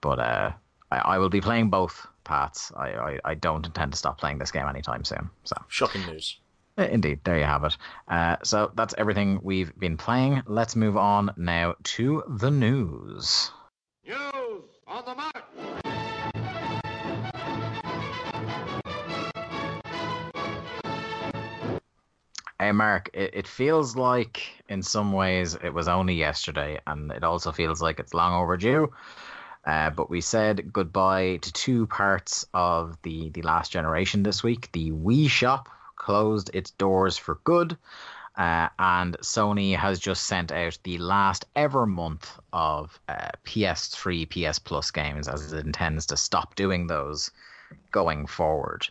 but uh, I, I will be playing both paths. I, I, I don't intend to stop playing this game anytime soon. So shocking news indeed. There you have it. Uh, so that's everything we've been playing. Let's move on now to the news. News on the mark. Hey, Mark, it, it feels like in some ways it was only yesterday, and it also feels like it's long overdue. Uh, but we said goodbye to two parts of the, the last generation this week. The Wii Shop closed its doors for good, uh, and Sony has just sent out the last ever month of uh, P S three, P S Plus games, as it intends to stop doing those going forward.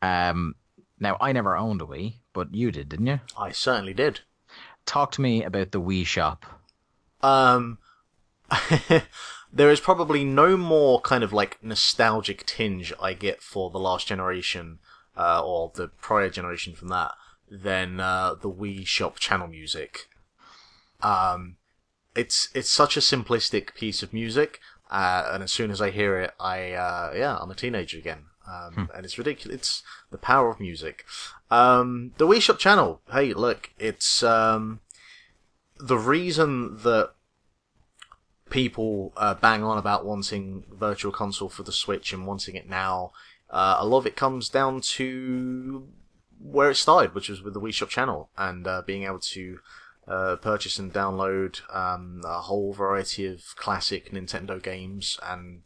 Um, now, I never owned a Wii. But you did, didn't you? I certainly did. Talk to me about the Wii Shop. Um, there is probably no more kind of like nostalgic tinge I get for the last generation uh, or the prior generation from that than uh, the Wii Shop channel music. Um, it's it's such a simplistic piece of music, uh, and as soon as I hear it, I uh, yeah, I'm a teenager again. Um, hmm. And it's ridiculous. It's the power of music. Um, the Wii Shop channel. Hey, look, it's um, the reason that people uh, bang on about wanting Virtual Console for the Switch and wanting it now. Uh, a lot of it comes down to where it started, which was with the Wii Shop channel and uh, being able to uh, purchase and download um, a whole variety of classic Nintendo games and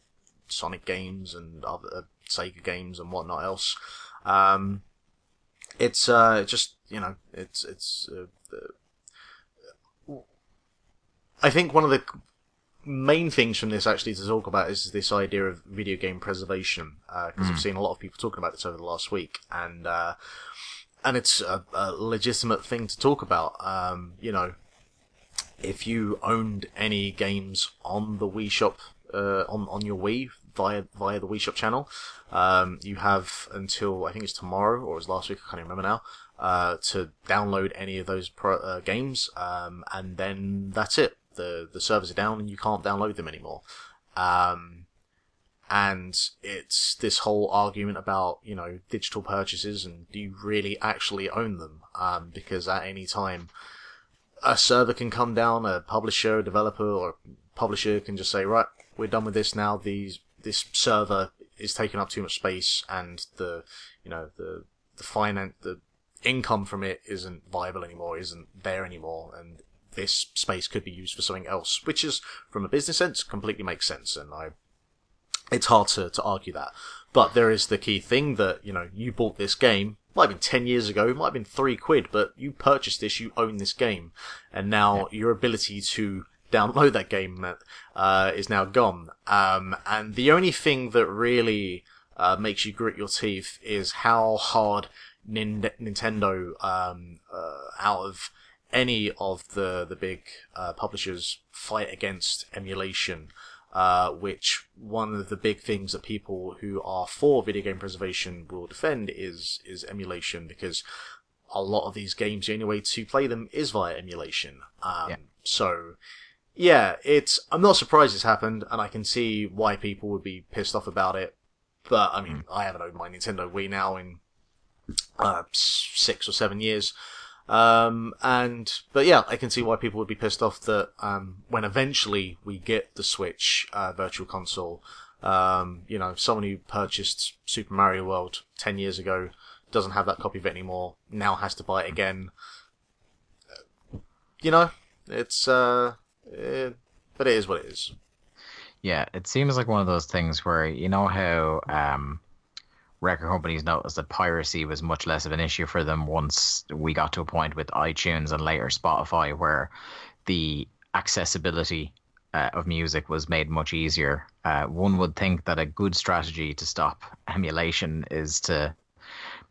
Sonic games and other. Uh, Sega games and whatnot else. Um, it's uh, just, you know, it's it's. Uh, uh, I think one of the main things from this actually to talk about is this idea of video game preservation, because uh, mm. I've seen a lot of people talking about this over the last week, and uh, and it's a, a legitimate thing to talk about. Um, you know, if you owned any games on the Wii Shop, uh, on on your Wii via via the Wii Shop channel, um, you have until I think it's tomorrow or it was last week, I can't remember now, uh, to download any of those pro- uh, games, um, and then that's it. The, the servers are down and you can't download them anymore. Um, and it's this whole argument about, you know, digital purchases and do you really actually own them? Um, because at any time a server can come down, a publisher, a developer or a publisher can just say, right, we're done with this now. These, this server is taking up too much space and the, you know, the, the finance, the income from it isn't viable anymore, isn't there anymore. And this space could be used for something else, which is, from a business sense, completely makes sense, and I, it's hard to, to argue that. But there is the key thing that, you know, you bought this game, might have been ten years ago, might have been three quid, but you purchased this, you own this game, and now yeah. your ability to download that game uh, is now gone. Um, and the only thing that really uh, makes you grit your teeth is how hard Nin- Nintendo, um, uh, out of any of the the big uh, publishers fight against emulation, uh, which one of the big things that people who are for video game preservation will defend is is emulation, because a lot of these games the only way to play them is via emulation. Um, yeah. So yeah, it's I'm not surprised it's happened, and I can see why people would be pissed off about it. But I mean, mm. I haven't owned my Nintendo Wii now in uh, six or seven years. Um, and, but yeah, I can see why people would be pissed off that, um, when eventually we get the Switch, uh, Virtual Console, um, you know, someone who purchased Super Mario World ten years ago doesn't have that copy of it anymore, now has to buy it again. You know, it's, uh, it, but it is what it is. Yeah, it seems like one of those things where, you know how, um, record companies noticed that piracy was much less of an issue for them once we got to a point with iTunes and later Spotify where the accessibility uh, of music was made much easier. Uh, one would think that a good strategy to stop emulation is to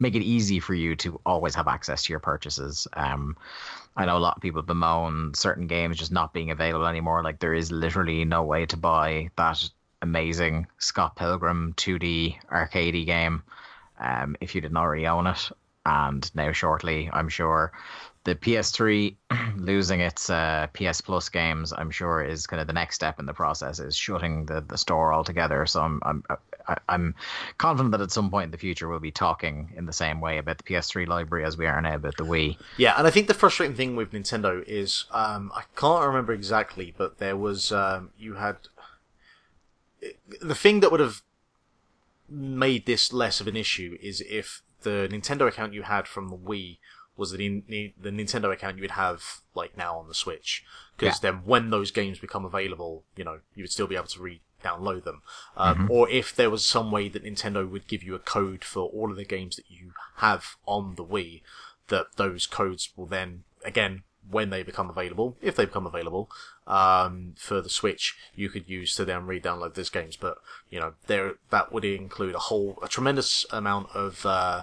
make it easy for you to always have access to your purchases. Um, I know a lot of people bemoan certain games just not being available anymore. Like there is literally no way to buy that amazing Scott Pilgrim two D arcadey game um, if you didn't already own it. And now shortly, I'm sure the P S three losing its uh, P S Plus games, I'm sure is kind of the next step in the process, is shutting the, the store altogether. So I'm I'm I, I'm confident that at some point in the future we'll be talking in the same way about the P S three library as we are now about the Wii. Yeah, and I think the frustrating thing with Nintendo is um, I can't remember exactly, but there was um, you had. The thing that would have made this less of an issue is if the Nintendo account you had from the Wii was the, the Nintendo account you would have, like, now on the Switch. Because yeah. then when those games become available, you know, you would still be able to re-download them. Um, mm-hmm. Or if there was some way that Nintendo would give you a code for all of the games that you have on the Wii, that those codes will then, again, when they become available, if they become available, um, for the Switch, you could use to then re-download these games. But, you know, there, that would include a whole, a tremendous amount of, uh,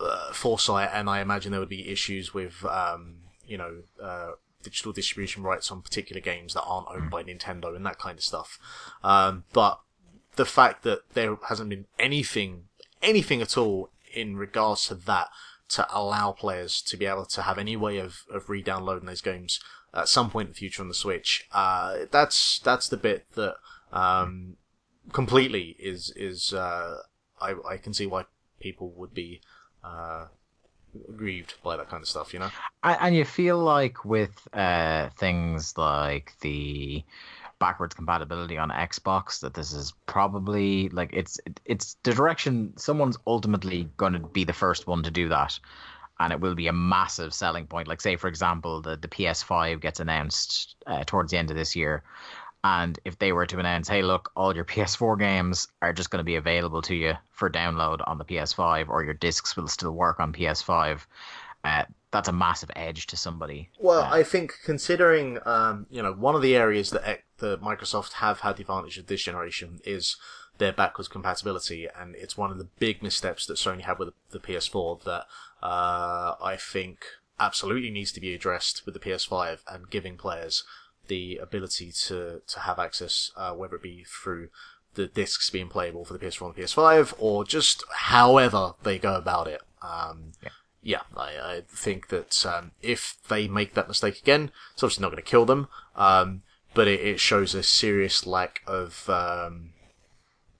uh foresight. And I imagine there would be issues with, um, you know, uh, digital distribution rights on particular games that aren't owned by Nintendo and that kind of stuff. Um, but the fact that there hasn't been anything, anything at all in regards to that, to allow players to be able to have any way of, of re-downloading those games at some point in the future on the Switch. Uh, that's, that's the bit that, um, completely is, is, uh, I, I can see why people would be, uh, grieved by that kind of stuff, you know? And you feel like with, uh, things like the backwards compatibility on Xbox, that this is probably like it's it's the direction someone's ultimately going to be the first one to do that, and it will be a massive selling point. Like, say for example, the the P S five gets announced uh, towards the end of this year, And if they were to announce, hey, look, all your P S four games are just going to be available to you for download on the P S five, or your discs will still work on P S five, uh, that's a massive edge to somebody. Well, uh, I think considering, um, you know, one of the areas that, that Microsoft have had the advantage of this generation is their backwards compatibility, and it's one of the big missteps that Sony had with the P S four that uh, I think absolutely needs to be addressed with the P S five and giving players the ability to, to have access, uh, whether it be through the discs being playable for the P S four and the P S five, or just however they go about it. Um, yeah, yeah I, I think that um, if they make that mistake again, it's obviously not going to kill them, um, but it, it shows a serious lack of um,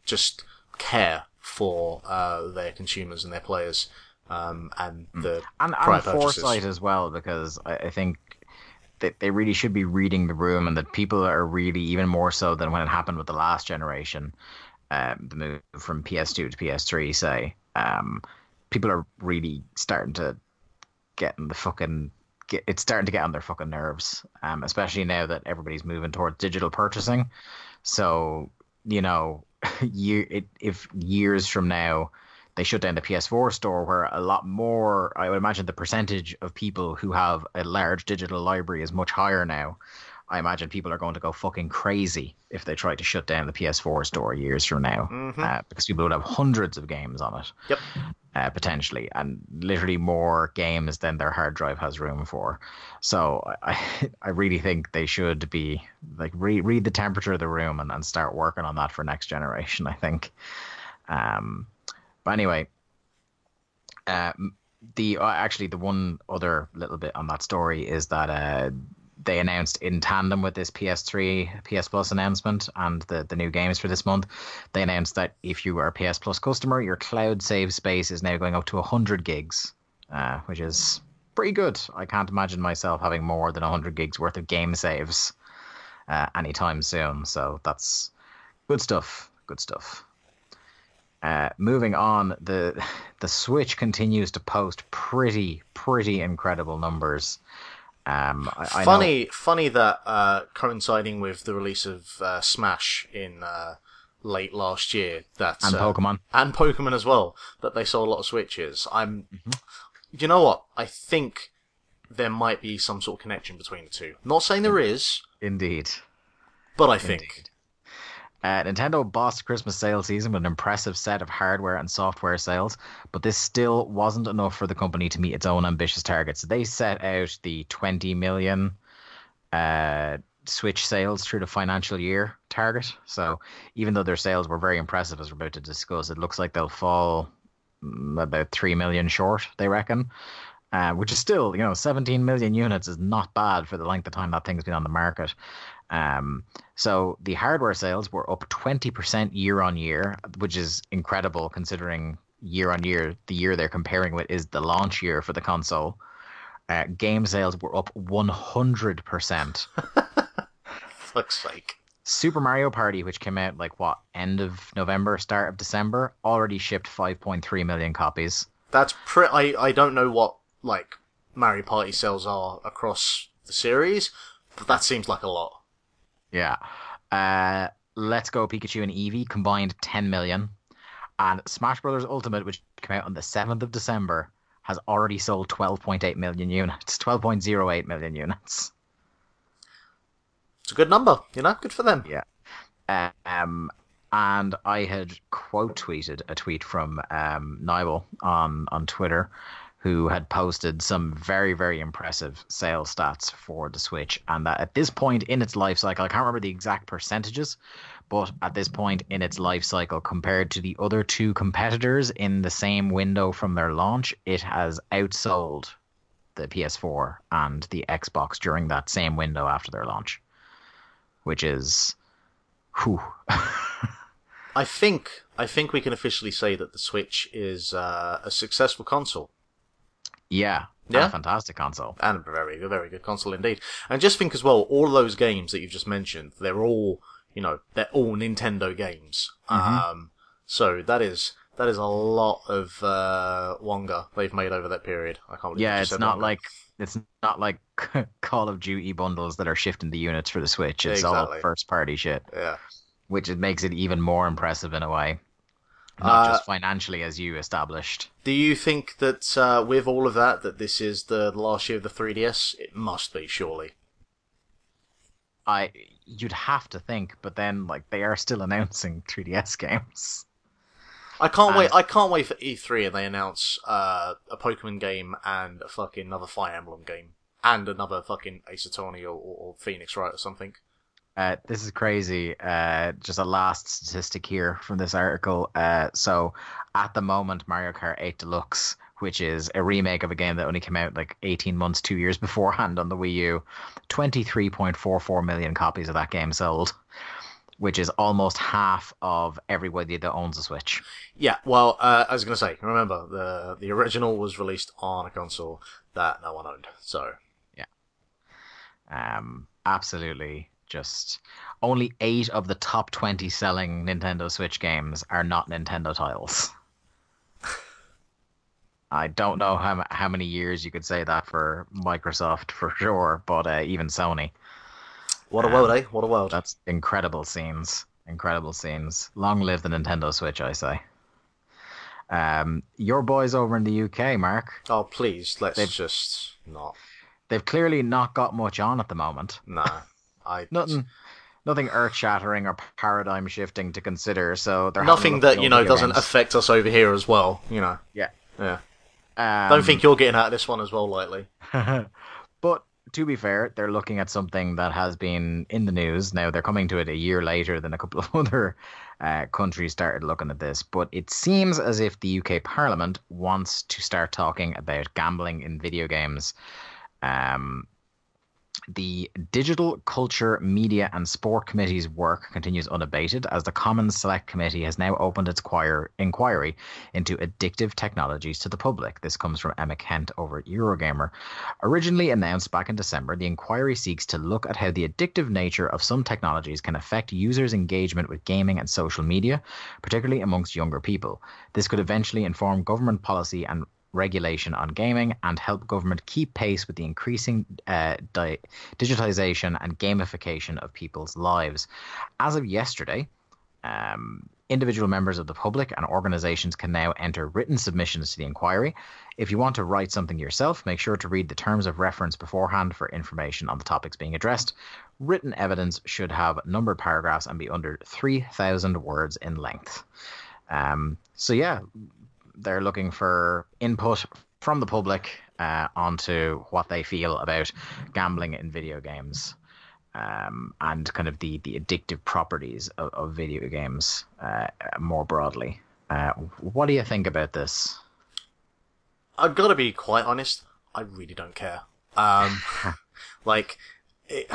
just care for uh, their consumers and their players, um, and the and, prior and purchases. Foresight as well, because I, I think that they really should be reading the room, and that people are really, even more so than when it happened with the last generation, um, the move from P S two to P S three, say, um, people are really starting to get in the fucking, get, it's starting to get on their fucking nerves, um, especially now that everybody's moving towards digital purchasing. So, you know, year, it, if years from now they shut down the P S four store, where a lot more, I would imagine the percentage of people who have a large digital library is much higher now. I imagine people are going to go fucking crazy if they try to shut down the P S four store years from now, mm-hmm. uh, because people would have hundreds of games on it, yep, uh, potentially, and literally more games than their hard drive has room for. So I, I really think they should be like re- read the temperature of the room and, and start working on that for next generation, I think. Um, But anyway, uh, the uh, actually the one other little bit on that story is that uh, they announced, in tandem with this P S three, P S Plus announcement and the, the new games for this month, they announced that if you are a P S Plus customer, your cloud save space is now going up to one hundred gigs, uh, which is pretty good. I can't imagine myself having more than one hundred gigs worth of game saves uh, anytime soon. So that's good stuff. Good stuff. Uh, moving on, the the Switch continues to post pretty, pretty incredible numbers. Um, I, I funny, know... funny that uh, coinciding with the release of uh, Smash in uh, late last year, that and uh, Pokémon and Pokémon as well, that they sold a lot of Switches. I'm, mm-hmm. You know what? I think there might be some sort of connection between the two. Not saying there is, indeed, but I indeed. think. Uh, Nintendo bossed Christmas sales season with an impressive set of hardware and software sales, but this still wasn't enough for the company to meet its own ambitious targets. So they set out the twenty million uh, Switch sales through the financial year target. So even though their sales were very impressive, as we're about to discuss, it looks like they'll fall about three million short, they reckon, uh, which is still, you know, seventeen million units is not bad for the length of time that thing's been on the market. Um, so the hardware sales were up twenty percent year on year, which is incredible considering year on year, the year they're comparing with is the launch year for the console. Uh, game sales were up one hundred percent. Fuck's sake. Super Mario Party, which came out like what, end of November, start of December, already shipped five point three million copies. That's pretty, I, I don't know what like Mario Party sales are across the series, but that seems like a lot. Yeah. Uh, Let's Go Pikachu and Eevee combined ten million. And Smash Brothers Ultimate, which came out on the seventh of December, has already sold twelve point eight million units. twelve point oh eight million units. It's a good number, you know? Good for them. Yeah. Uh, um, and I had quote tweeted a tweet from um, Nibel on, on Twitter, who had posted some very, very impressive sales stats for the Switch, and that at this point in its life cycle, I can't remember the exact percentages, but at this point in its life cycle, compared to the other two competitors in the same window from their launch, it has outsold the P S four and the Xbox during that same window after their launch, which is... whew. I think I think we can officially say that the Switch is uh, a successful console. Yeah, yeah. A fantastic console. And a very, very good console indeed. And just think as well, all those games that you've just mentioned, they're all, you know, they're all Nintendo games. Mm-hmm. Um, so that is That is a lot of uh, Wonga they've made over that period. I can't believe. Yeah, it's not Wonga. like it's not like Call of Duty bundles that are shifting the units for the Switch. It's exactly. all first party shit. Yeah, which it makes it even more impressive in a way. Not uh, just financially, as you established. Do you think that uh, with all of that, that this is the last year of the three D S? It must be, surely. I, you'd have to think, but then like they are still announcing three D S games. I can't and... wait. I can't wait for E three and they announce uh, a Pokémon game and a fucking another Fire Emblem game and another fucking Ace Attorney or, or Phoenix Wright or something. Uh, this is crazy. Uh, just a last statistic here from this article. Uh, so at the moment, Mario Kart eight Deluxe, which is a remake of a game that only came out like eighteen months, two years beforehand on the Wii U, twenty-three point four four million copies of that game sold, which is almost half of everybody that owns a Switch. Yeah, well, uh, I was going to say, remember, the, the original was released on a console that no one owned. So, yeah. Um, absolutely. Just only eight of the top twenty selling Nintendo Switch games are not Nintendo titles. I don't know how how many years you could say that for Microsoft for sure, but uh, even Sony. What a um, world, eh? What a world. That's incredible scenes. Incredible scenes. Long live the Nintendo Switch, I say. Um, your boys over in the U K, Mark. Oh, please, let's They've, just not. They've clearly not got much on at the moment. Nah. I... Nothing, nothing earth-shattering or paradigm-shifting to consider. So they're nothing that you know doesn't events. affect us over here as well. You know, yeah, yeah. Um, Don't think you're getting out of this one as well lightly. But to be fair, they're looking at something that has been in the news. Now they're coming to it a year later than a couple of other uh, countries started looking at this. But it seems as if the U K Parliament wants to start talking about gambling in video games. Um. The Digital, Culture, Media and Sport Committee's work continues unabated as the Commons Select Committee has now opened its choir, inquiry into addictive technologies to the public. This comes from Emma Kent over at Eurogamer. Originally announced back in December, the inquiry seeks to look at how the addictive nature of some technologies can affect users' engagement with gaming and social media, particularly amongst younger people. This could eventually inform government policy and regulation on gaming and help government keep pace with the increasing uh, di- digitization and gamification of people's lives. As of yesterday, um, individual members of the public and organizations can now enter written submissions to the inquiry. If you want to write something yourself, make sure to read the terms of reference beforehand for information on the topics being addressed. Written evidence should have numbered paragraphs and be under three thousand words in length. Um, so yeah, they're looking for input from the public uh, onto what they feel about gambling in video games um, and kind of the, the addictive properties of, of video games uh, more broadly. Uh, what do you think about this? I've got to be quite honest. I really don't care. Um, like, it,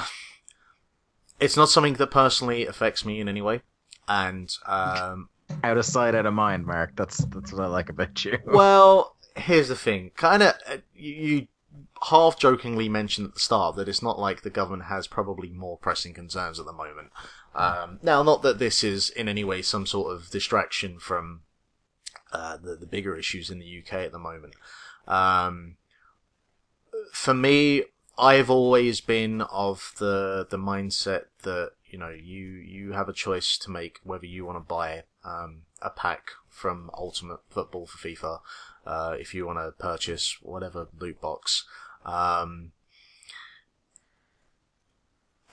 it's not something that personally affects me in any way. And... Um, out of sight, out of mind, Mark. That's that's what I like about you. Well, here's the thing. Kind of, you half jokingly mentioned at the start that it's not like the government has probably more pressing concerns at the moment. Um, now, not that this is in any way some sort of distraction from uh, the, the bigger issues in the U K at the moment. Um, for me, I've always been of the the mindset that, you know, you, you have a choice to make whether you want to buy um, a pack from Ultimate Football for FIFA, uh, if you want to purchase whatever loot box. Um,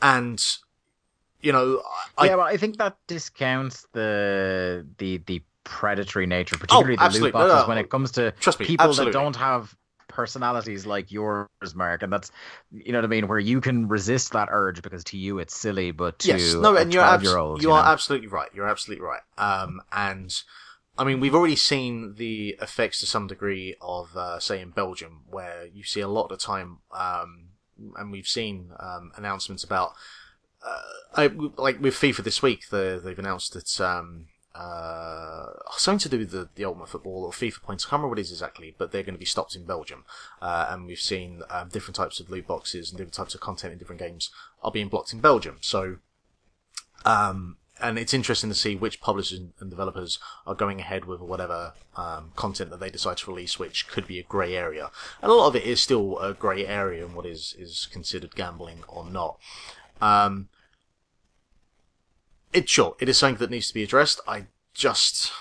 and, you know... I, yeah, well, I think that discounts the the, the predatory nature, particularly oh, the loot boxes, no, no. when it comes to Trust me, people absolutely. that don't have... personalities like yours, Mark, and that's, you know what I mean, where you can resist that urge because to you it's silly, but to yes, no, and you're abs- year old, you, you are know? absolutely right. You're absolutely right. Um, and I mean, we've already seen the effects to some degree of, uh, say, in Belgium, where you see a lot of time, um, and we've seen um, announcements about, uh, I, like with FIFA this week, the, they've announced that. Um, Uh, something to do with the, the Ultimate Football or FIFA points. I can't remember what it is exactly, but they're going to be stopped in Belgium. Uh, and we've seen um, different types of loot boxes and different types of content in different games are being blocked in Belgium. So, um, and it's interesting to see which publishers and developers are going ahead with whatever um, content that they decide to release, which could be a grey area. And a lot of it is still a grey area in what is, is considered gambling or not. Um, it, sure, it is something that needs to be addressed. I just,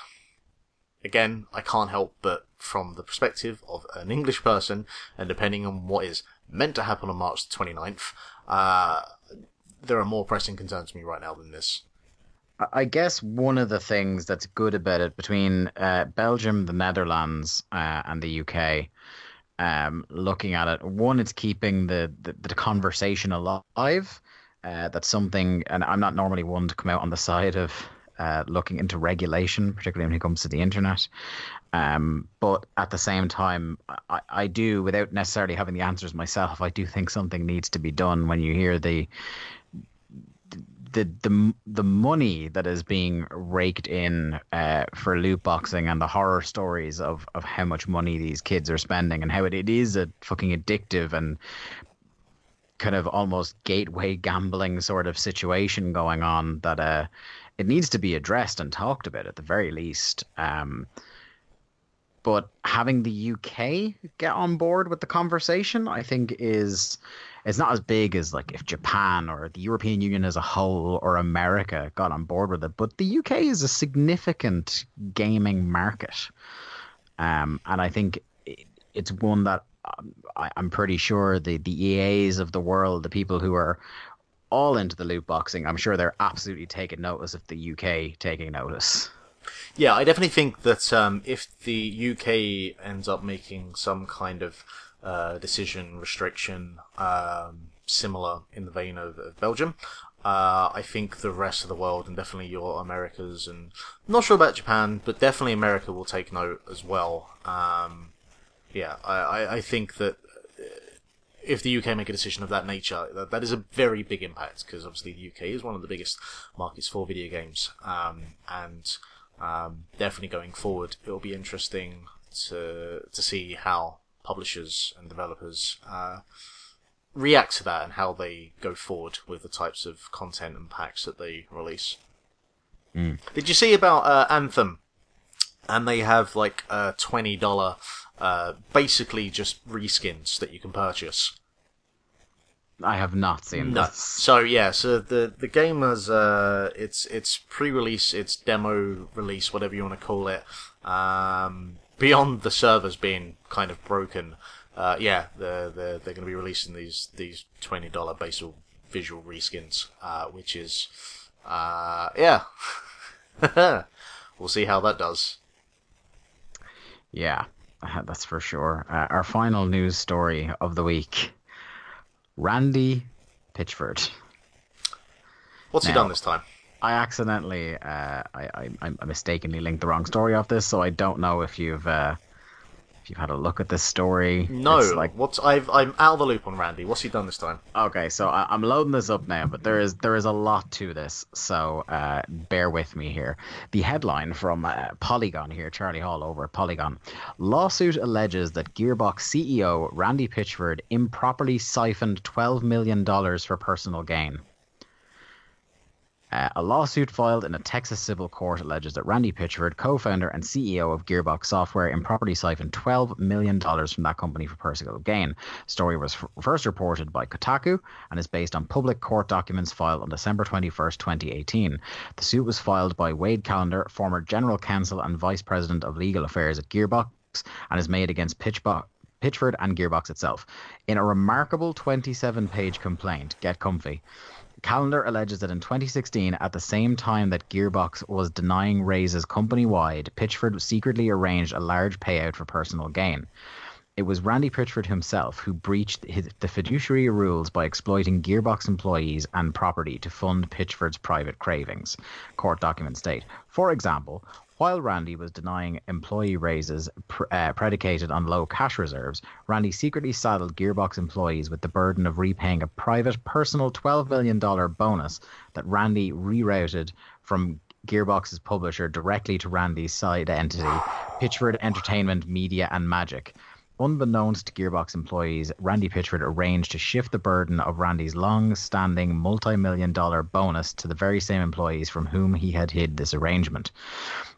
again, I can't help but from the perspective of an English person, and depending on what is meant to happen on March the twenty-ninth, uh, there are more pressing concerns to me right now than this. I guess one of the things that's good about it, between uh, Belgium, the Netherlands, uh, and the U K, um, looking at it, one, it's keeping the, the, the conversation alive. Uh, that's something, and I'm not normally one to come out on the side of uh, looking into regulation, particularly when it comes to the internet. Um, but at the same time, I, I do, without necessarily having the answers myself, I do think something needs to be done when you hear the... The, the the money that is being raked in uh, for loot boxing, and the horror stories of, of how much money these kids are spending, and how it, it is a fucking addictive and kind of almost gateway gambling sort of situation going on, that uh, it needs to be addressed and talked about at the very least. Um, but having the U K get on board with the conversation, I think, is... It's not as big as like if Japan or the European Union as a whole or America got on board with it, but the U K is a significant gaming market. Um, and I think it, it's one that um, I, I'm pretty sure the, the E As of the world, the people who are all into the loot boxing, I'm sure they're absolutely taking notice of the U K taking notice. Yeah, I definitely think that um, if the U K ends up making some kind of Uh, decision, restriction, um, similar in the vein of, of Belgium. Uh, I think the rest of the world, and definitely your Americas, and I'm not sure about Japan, but definitely America will take note as well. Um, yeah, I, I think that if the U K make a decision of that nature, that, that is a very big impact, because obviously the U K is one of the biggest markets for video games. Um, and um, definitely going forward, it'll be interesting to to see how publishers and developers uh, react to that, and how they go forward with the types of content and packs that they release. Mm. Did you see about uh, Anthem? And they have like uh, twenty dollars uh, basically just reskins that you can purchase. I have not seen no. this. So yeah, so the the game has uh, its its pre-release, its demo release, whatever you want to call it. Um, Beyond the servers being kind of broken, uh, yeah, they're, they're, they're going to be releasing these, these twenty dollars basal visual reskins, uh, which is, uh, yeah. We'll see how that does. Yeah, that's for sure. Uh, our final news story of the week. Randy Pitchford. What's now, he done this time? I accidentally, uh, I, I, I mistakenly linked the wrong story off this, so I don't know if you've, uh, if you've had a look at this story. No, it's like what's I've, I'm out of the loop on Randy. What's he done this time? Okay, so I, I'm loading this up now, but there is there is a lot to this, so uh, bear with me here. The headline from uh, Polygon here, Charlie Hall over at Polygon: lawsuit alleges that Gearbox C E O Randy Pitchford improperly siphoned twelve million dollars for personal gain. Uh, a lawsuit filed in a Texas civil court alleges that Randy Pitchford, co-founder and C E O of Gearbox Software, improperly siphoned twelve million dollars from that company for personal gain. The story was f- first reported by Kotaku and is based on public court documents filed on December twenty-first, twenty eighteen. The suit was filed by Wade Callender, former general counsel and vice president of legal affairs at Gearbox, and is made against Pitchford. Pitchford and Gearbox itself. In a remarkable twenty-seven page complaint, get comfy, Callender alleges that in twenty sixteen, at the same time that Gearbox was denying raises company-wide, Pitchford secretly arranged a large payout for personal gain. It was Randy Pitchford himself who breached his, the fiduciary rules by exploiting Gearbox employees and property to fund Pitchford's private cravings, court documents state. For example, while Randy was denying employee raises pr- uh, predicated on low cash reserves, Randy secretly saddled Gearbox employees with the burden of repaying a private, personal twelve million dollars bonus that Randy rerouted from Gearbox's publisher directly to Randy's side entity, Pitchford Entertainment Media and Magic. Unbeknownst to Gearbox employees, Randy Pitchford arranged to shift the burden of Randy's long-standing multi-million dollar bonus to the very same employees from whom he had hid this arrangement.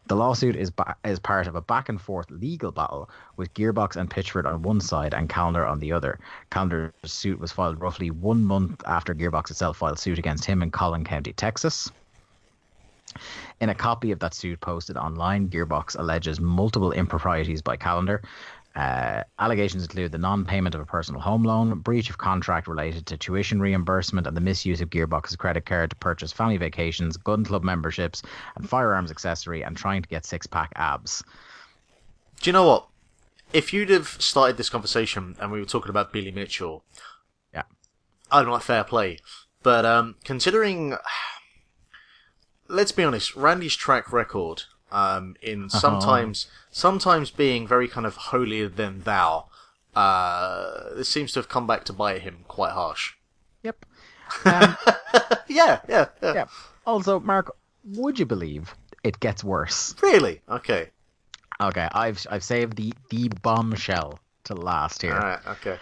The lawsuit is ba- is part of a back-and-forth legal battle with Gearbox and Pitchford on one side and Calendar on the other. Calendar's suit was filed roughly one month after Gearbox itself filed suit against him in Collin County, Texas. In a copy of that suit posted online, Gearbox alleges multiple improprieties by Calendar. Uh, allegations include the non-payment of a personal home loan, breach of contract related to tuition reimbursement, and the misuse of Gearbox's credit card to purchase family vacations, gun club memberships, and firearms accessory, and trying to get six-pack abs. Do you know what? If you'd have started this conversation and we were talking about Billy Mitchell, yeah, I don't like fair play, but um, considering, let's be honest, Randy's track record. Um, in sometimes, uh-huh. sometimes being very kind of holier than thou, uh, this seems to have come back to bite him quite harsh. Yep. Um, yeah, yeah, yeah, yeah. Also, Mark, would you believe it gets worse? Really? Okay. Okay, I've I've saved the the bombshell to last here. All right. Okay.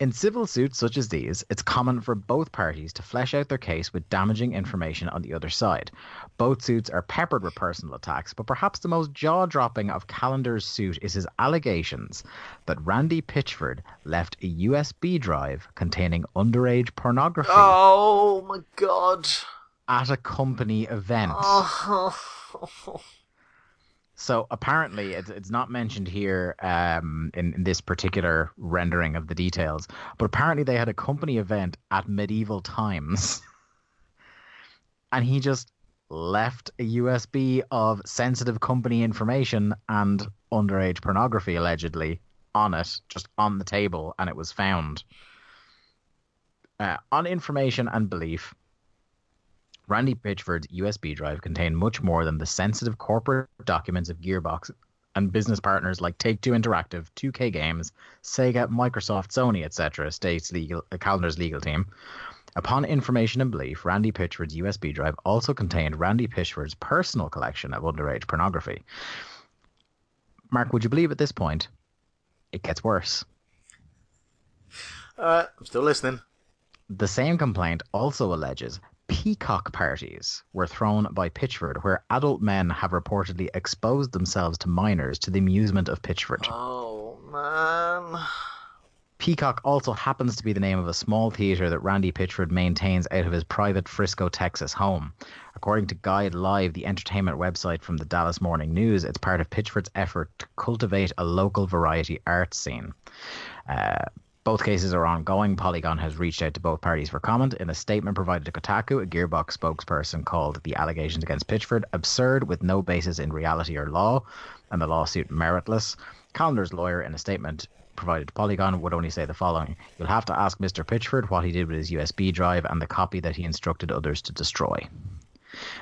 In civil suits such as these, it's common for both parties to flesh out their case with damaging information on the other side. Both suits are peppered with personal attacks, but perhaps the most jaw-dropping of Calendar's suit is his allegations that Randy Pitchford left a U S B drive containing underage pornography. Oh, my God. At a company event. Oh. So apparently, it's, it's not mentioned here um, in, in this particular rendering of the details, but apparently they had a company event at medieval times. And he just left a U S B of sensitive company information and underage pornography, allegedly, on it, just on the table, and it was found. Uh, on information and belief, Randy Pitchford's U S B drive contained much more than the sensitive corporate documents of Gearbox and business partners like Take-Two Interactive, two K Games, Sega, Microsoft, Sony, et cetera, states legal, uh, Calendar's legal team. Upon information and belief, Randy Pitchford's U S B drive also contained Randy Pitchford's personal collection of underage pornography. Mark, would you believe at this point, it gets worse? Uh, I'm still listening. The same complaint also alleges peacock parties were thrown by Pitchford, where adult men have reportedly exposed themselves to minors to the amusement of Pitchford. Oh, man. Peacock also happens to be the name of a small theatre that Randy Pitchford maintains out of his private Frisco, Texas home. According to Guide Live, the entertainment website from the Dallas Morning News, it's part of Pitchford's effort to cultivate a local variety arts scene. Uh... Both cases are ongoing. Polygon has reached out to both parties for comment. In a statement provided to Kotaku, a Gearbox spokesperson called the allegations against Pitchford absurd with no basis in reality or law, and the lawsuit meritless. Calendar's lawyer, in a statement provided to Polygon, would only say the following: "You'll have to ask Mister Pitchford what he did with his U S B drive and the copy that he instructed others to destroy."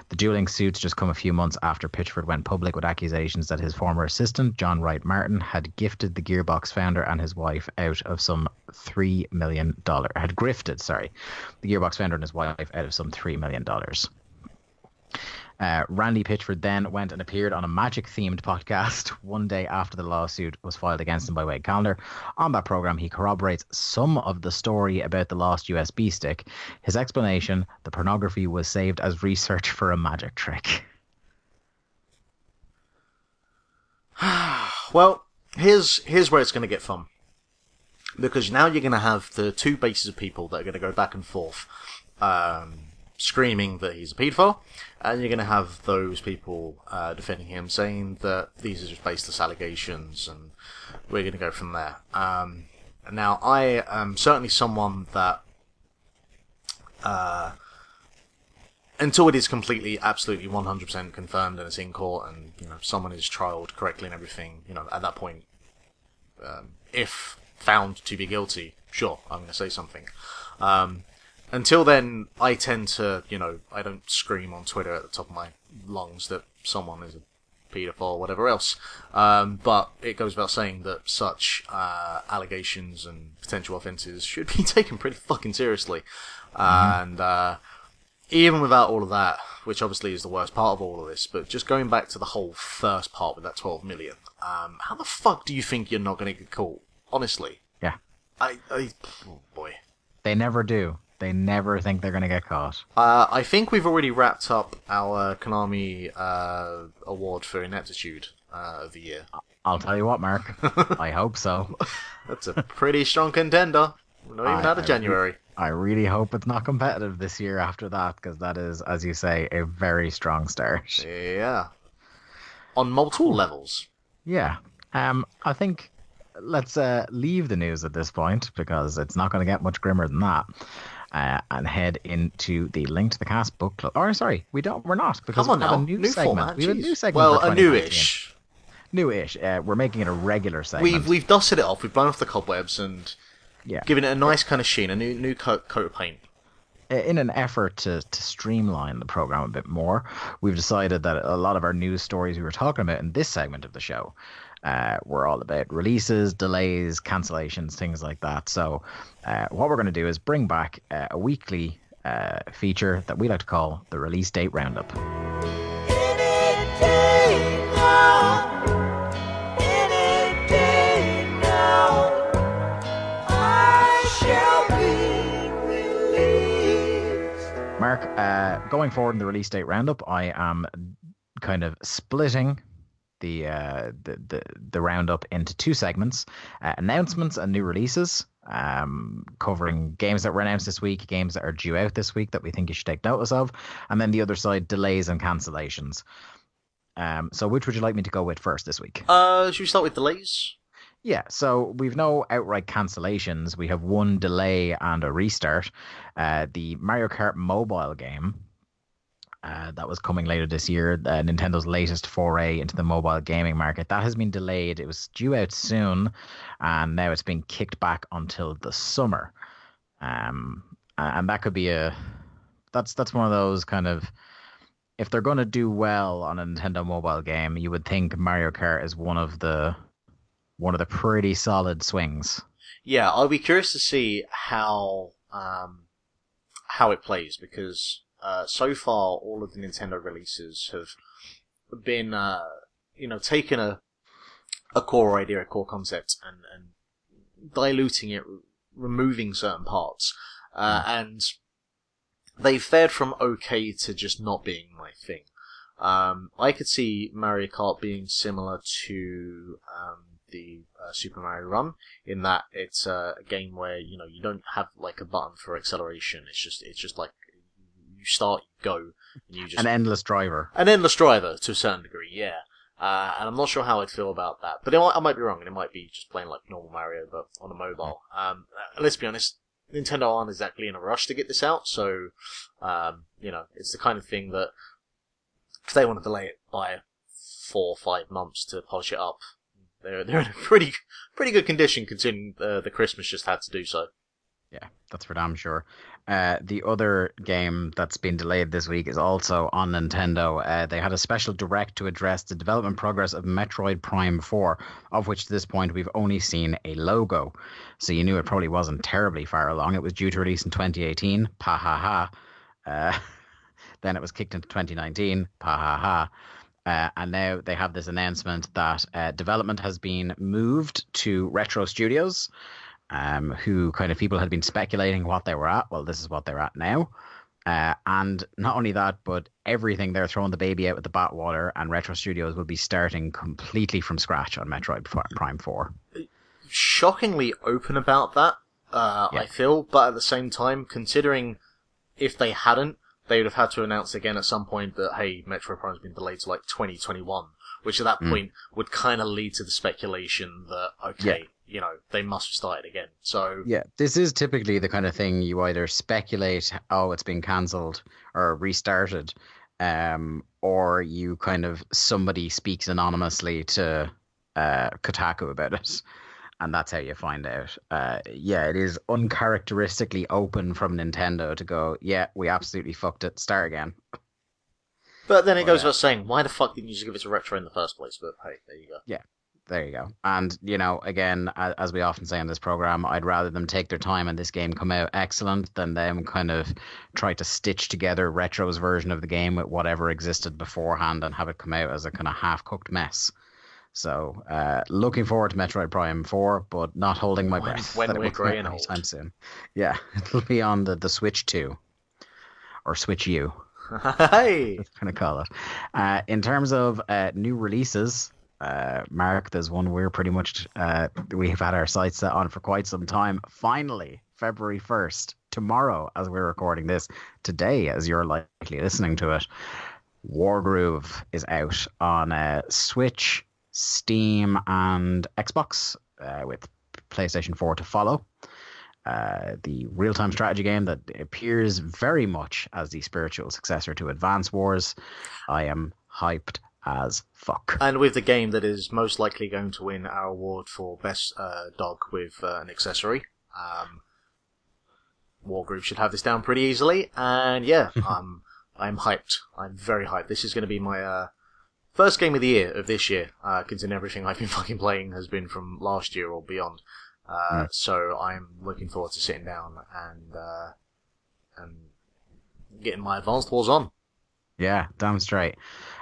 The dueling suits just come a few months after Pitchford went public with accusations that his former assistant, John Wright Martin, had gifted the Gearbox founder and his wife out of some three million dollars. Had grifted, sorry, the Gearbox founder and his wife out of some three million dollars. Uh, Randy Pitchford then went and appeared on a magic-themed podcast one day after the lawsuit was filed against him by Wade Calendar. On that program, he corroborates some of the story about the lost U S B stick. His explanation, the pornography was saved as research for a magic trick. Well, here's, here's where it's going to get fun. Because now you're going to have the two bases of people that are going to go back and forth. Um... screaming that he's a paedophile, and you're going to have those people uh, defending him, saying that these are just baseless allegations, and we're going to go from there. Um, now, I am certainly someone that, uh, until it is completely, absolutely, one hundred percent confirmed and it's in court, and you know someone is trialed correctly and everything, you know, at that point, um, if found to be guilty, sure, I'm going to say something. Um, Until then, I tend to, you know, I don't scream on Twitter at the top of my lungs that someone is a paedophile or whatever else. Um, but it goes without saying that such uh, allegations and potential offences should be taken pretty fucking seriously. Mm-hmm. And uh, even without all of that, which obviously is the worst part of all of this, but just going back to the whole first part with that twelve million, um, how the fuck do you think you're not going to get caught Honestly. Yeah. I, I oh boy. They never do. They never think they're going to get caught. Uh, I think we've already wrapped up our Konami uh, award for ineptitude uh, of the year. I'll tell you what, Mark. I hope so. That's a pretty strong contender. We're not even I, out of I January. Re- I really hope it's not competitive this year after that, because that is, as you say, a very strong start. Yeah. On multiple cool. levels. Yeah. Um, I think let's uh, leave the news at this point, because it's not going to get much grimmer than that. Uh, and head into the Link to the Cast book club. Or sorry, we don't. We're not because we have now. a new, new segment. Format, we have geez. a new segment. Well, a newish, newish. Uh, we're making it a regular segment. We've we've dusted it off. We've blown off the cobwebs and yeah. given it a nice kind of sheen, a new new coat, coat of paint. In an effort to, to streamline the program a bit more, we've decided that a lot of our news stories we were talking about in this segment of the show uh, were all about releases, delays, cancellations, things like that. So uh, what we're going to do is bring back uh, a weekly uh, feature that we like to call the Release Date Roundup. Any day now, any day now, I shall be released. Mark, uh, going forward in the Release Date Roundup, I am kind of splitting the uh, the, the the roundup into two segments: uh, announcements and new releases, um, covering games that were announced this week, games that are due out this week that we think you should take notice of, and then the other side, delays and cancellations. Um, so, which would you like me to go with first this week? Uh, should we start with delays? Yeah, so we've no outright cancellations. We have one delay and a restart. Uh, the Mario Kart mobile game uh, that was coming later this year, uh, Nintendo's latest foray into the mobile gaming market, that has been delayed. It was due out soon, and now it's been kicked back until the summer. Um, and that could be a... That's, that's one of those kind of... If they're going to do well on a Nintendo mobile game, you would think Mario Kart is one of the... one of the pretty solid swings. Yeah, I'll be curious to see how um, how it plays, because uh, so far all of the Nintendo releases have been, uh, you know, taking a a core idea, a core concept, and, and diluting it, re- removing certain parts, uh, and they've fared from okay to just not being my thing. Um, I could see Mario Kart being similar to Um, the uh, Super Mario Run, in that it's uh, a game where, you know, you don't have like a button for acceleration. It's just it's just like you start, you go, and you just an endless driver, an endless driver to a certain degree, yeah. Uh, and I'm not sure how I'd feel about that, but it, I might be wrong, and it might be just playing like normal Mario but on a mobile. Um, let's be honest, Nintendo aren't exactly in a rush to get this out, so um, you know, it's the kind of thing that if they want to delay it by four or five months to polish it up, They're they're in a pretty pretty good condition considering uh, the Christmas just had to do so. Yeah, that's for damn sure. Uh, the other game that's been delayed this week is also on Nintendo. Uh, they had a special direct to address the development progress of Metroid Prime four, of which to this point we've only seen a logo. So you knew it probably wasn't terribly far along. It was due to release in twenty eighteen. Pa ha ha. Uh, then it was kicked into twenty nineteen. Pa ha ha. Uh, and now they have this announcement that uh, development has been moved to Retro Studios, um, who kind of people had been speculating what they were at. Well, this is what they're at now. Uh, and not only that, but everything, they're throwing the baby out with the bathwater, and Retro Studios will be starting completely from scratch on Metroid Prime four. Shockingly open about that, uh, yeah. I feel. But at the same time, considering if they hadn't, they would have had to announce again at some point that, hey, Metroid Prime's been delayed to, like, twenty twenty-one, which at that mm. point would kind of lead to the speculation that, okay, yeah. you know, they must have started again. So yeah, this is typically the kind of thing you either speculate, oh, it's been cancelled or restarted, um, or you kind of, somebody speaks anonymously to uh, Kotaku about it. And that's how you find out. Uh, yeah, it is uncharacteristically open from Nintendo to go, yeah, we absolutely fucked it. Start again. But then it goes without saying, why the fuck didn't you just give it to Retro in the first place? But hey, there you go. Yeah, there you go. And, you know, again, as we often say on this program, I'd rather them take their time and this game come out excellent than them kind of try to stitch together Retro's version of the game with whatever existed beforehand and have it come out as a kind of half-cooked mess. So uh, looking forward to Metroid Prime four, but not holding my when, breath. When that we're grey and old. Time soon. Yeah, it'll be on the, the Switch two. Or Switch U. Hi! That's what I'm going to call it. Uh, in terms of uh, new releases... Uh, Mark, there's one we're pretty much uh, we've had our sights set on for quite some time. Finally, February first, tomorrow as we're recording this, today as you're likely listening to it, Wargroove is out on uh, Switch, Steam and Xbox, uh, with PlayStation four to follow. Uh, the real-time strategy game that appears very much as the spiritual successor to Advance Wars. I am hyped as fuck. And with the game that is most likely going to win our award for best uh, dog with uh, an accessory, um, Wargroove should have this down pretty easily. And yeah, I'm I'm hyped. I'm very hyped. This is going to be my uh, first game of the year of this year, uh, considering everything I've been fucking playing has been from last year or beyond. Uh, mm. So I'm looking forward to sitting down and uh, and getting my Advanced Wars on. Yeah, damn straight.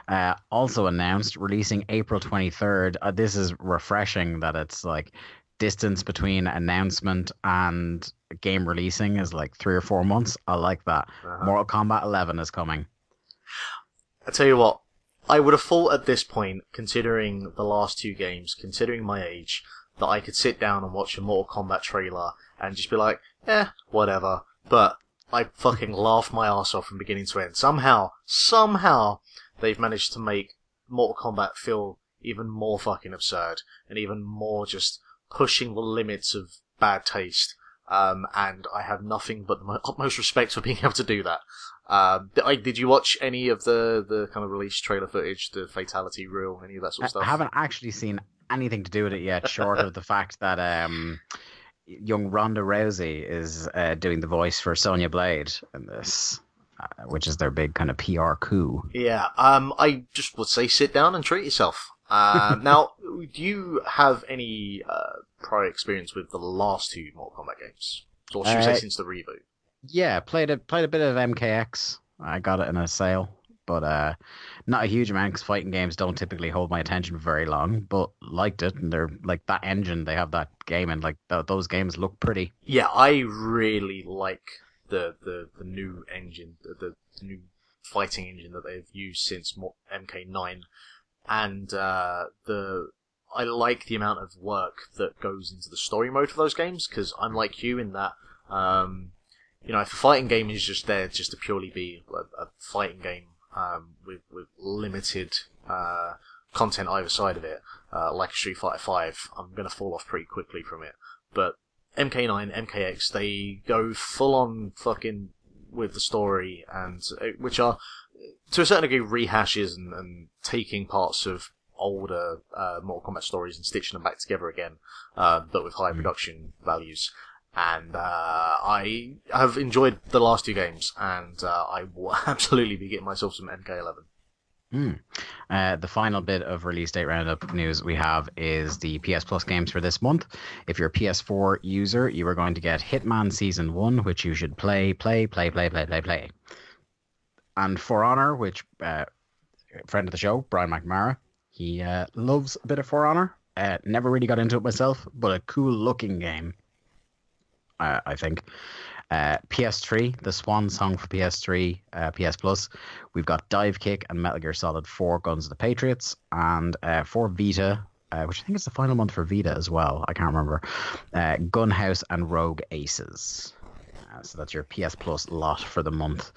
Uh, also announced, releasing April twenty-third. Uh, this is refreshing that it's like distance between announcement and game releasing is like three or four months. I like that. Uh-huh. Mortal Kombat eleven is coming. I tell you what, I would have thought at this point, considering the last two games, considering my age, that I could sit down and watch a Mortal Kombat trailer and just be like, eh, whatever. But I fucking laughed my ass off from beginning to end. Somehow, somehow... they've managed to make Mortal Kombat feel even more fucking absurd and even more just pushing the limits of bad taste. Um, and I have nothing but the utmost respect for being able to do that. Um, did you watch any of the, the kind of release trailer footage, the fatality reel, any of that sort of stuff? I haven't actually seen anything to do with it yet, short of the fact that... Um... young Ronda Rousey is uh, doing the voice for Sonya Blade in this, uh, which is their big kind of P R coup. Yeah, um, I just would say sit down and treat yourself. Uh, now, do you have any uh, prior experience with the last two Mortal Kombat games? Or should we uh, say since the reboot? Yeah, played a, played a bit of M K X. I got it in a sale, but uh, not a huge amount because fighting games don't typically hold my attention for very long, but liked it. And they're like that engine, they have that game and like th- those games look pretty. Yeah, I really like the, the, the new engine, the, the new fighting engine that they've used since M K nine. And uh, the I like the amount of work that goes into the story mode for those games because I'm like you in that... Um, you know, if a fighting game is just there just to purely be a, a fighting game, Um, with, with limited uh, content either side of it, uh, like Street Fighter five, I'm going to fall off pretty quickly from it. But M K nine, M K X, they go full on fucking with the story, and which are, to a certain degree, rehashes and, and taking parts of older uh, Mortal Kombat stories and stitching them back together again, uh, but with high production values. And uh, I have enjoyed the last two games, and uh, I will absolutely be getting myself some M K eleven. Mm. Uh, the final bit of release date roundup news we have is the P S Plus games for this month. If you're a P S four user, you are going to get Hitman Season one, which you should play, play, play, play, play, play, play. And For Honor, which, uh, friend of the show, Brian McNamara, he uh, loves a bit of For Honor. Uh, never really got into it myself, but a cool-looking game. Uh, I think uh, P S three, the swan song for P S three, uh, P S Plus. We've got Dive Kick and Metal Gear Solid four Guns of the Patriots, and uh, for Vita, uh, which I think is the final month for Vita as well. I can't remember. Uh, Gunhouse and Rogue Aces. Uh, so that's your P S Plus lot for the month.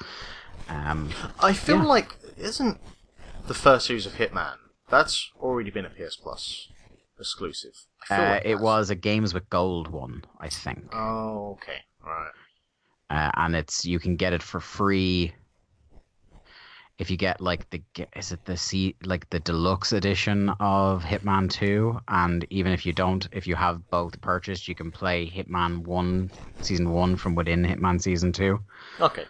Um, I feel yeah. like isn't the first series of Hitman that's already been a P S Plus exclusive? Uh, like it that's... was a Games with Gold one, I think. Oh, okay, all right. Uh, and it's you can get it for free if you get like the is it the C, like the deluxe edition of Hitman two, and even if you don't, if you have both purchased, you can play Hitman one season one from within Hitman season two. Okay.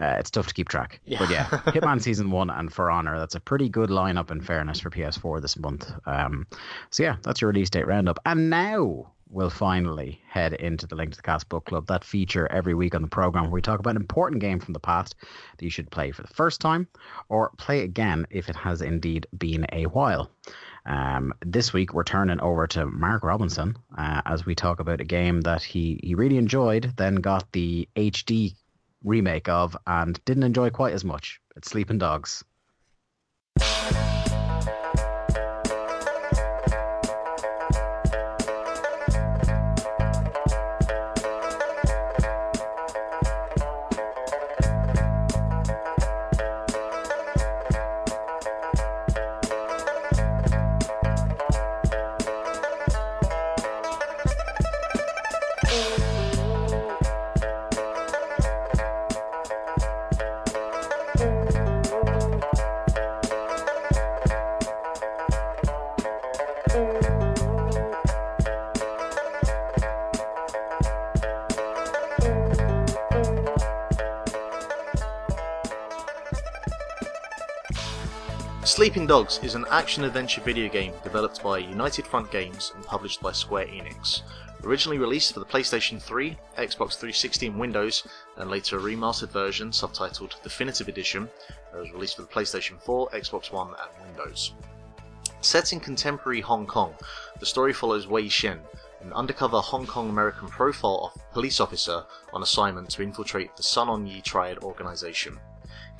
Uh, it's tough to keep track. Yeah. But yeah, Hitman Season one and For Honor, that's a pretty good lineup in fairness for P S four this month. Um, so yeah, that's your release date roundup. And now we'll finally head into the Link to the Cast Book Club, that feature every week on the program where we talk about an important game from the past that you should play for the first time or play again if it has indeed been a while. Um, this week, we're turning over to Mark Robinson uh, as we talk about a game that he, he really enjoyed, then got the H D remake of and didn't enjoy quite as much. It's Sleeping Dogs. Sleeping Dogs is an action-adventure video game developed by United Front Games and published by Square Enix. Originally released for the PlayStation three, Xbox three sixty and Windows, and later a remastered version subtitled Definitive Edition that was released for the PlayStation four, Xbox One and Windows. Set in contemporary Hong Kong, the story follows Wei Shen, an undercover Hong Kong-American profile of police officer on assignment to infiltrate the Sun On Yi Triad organization.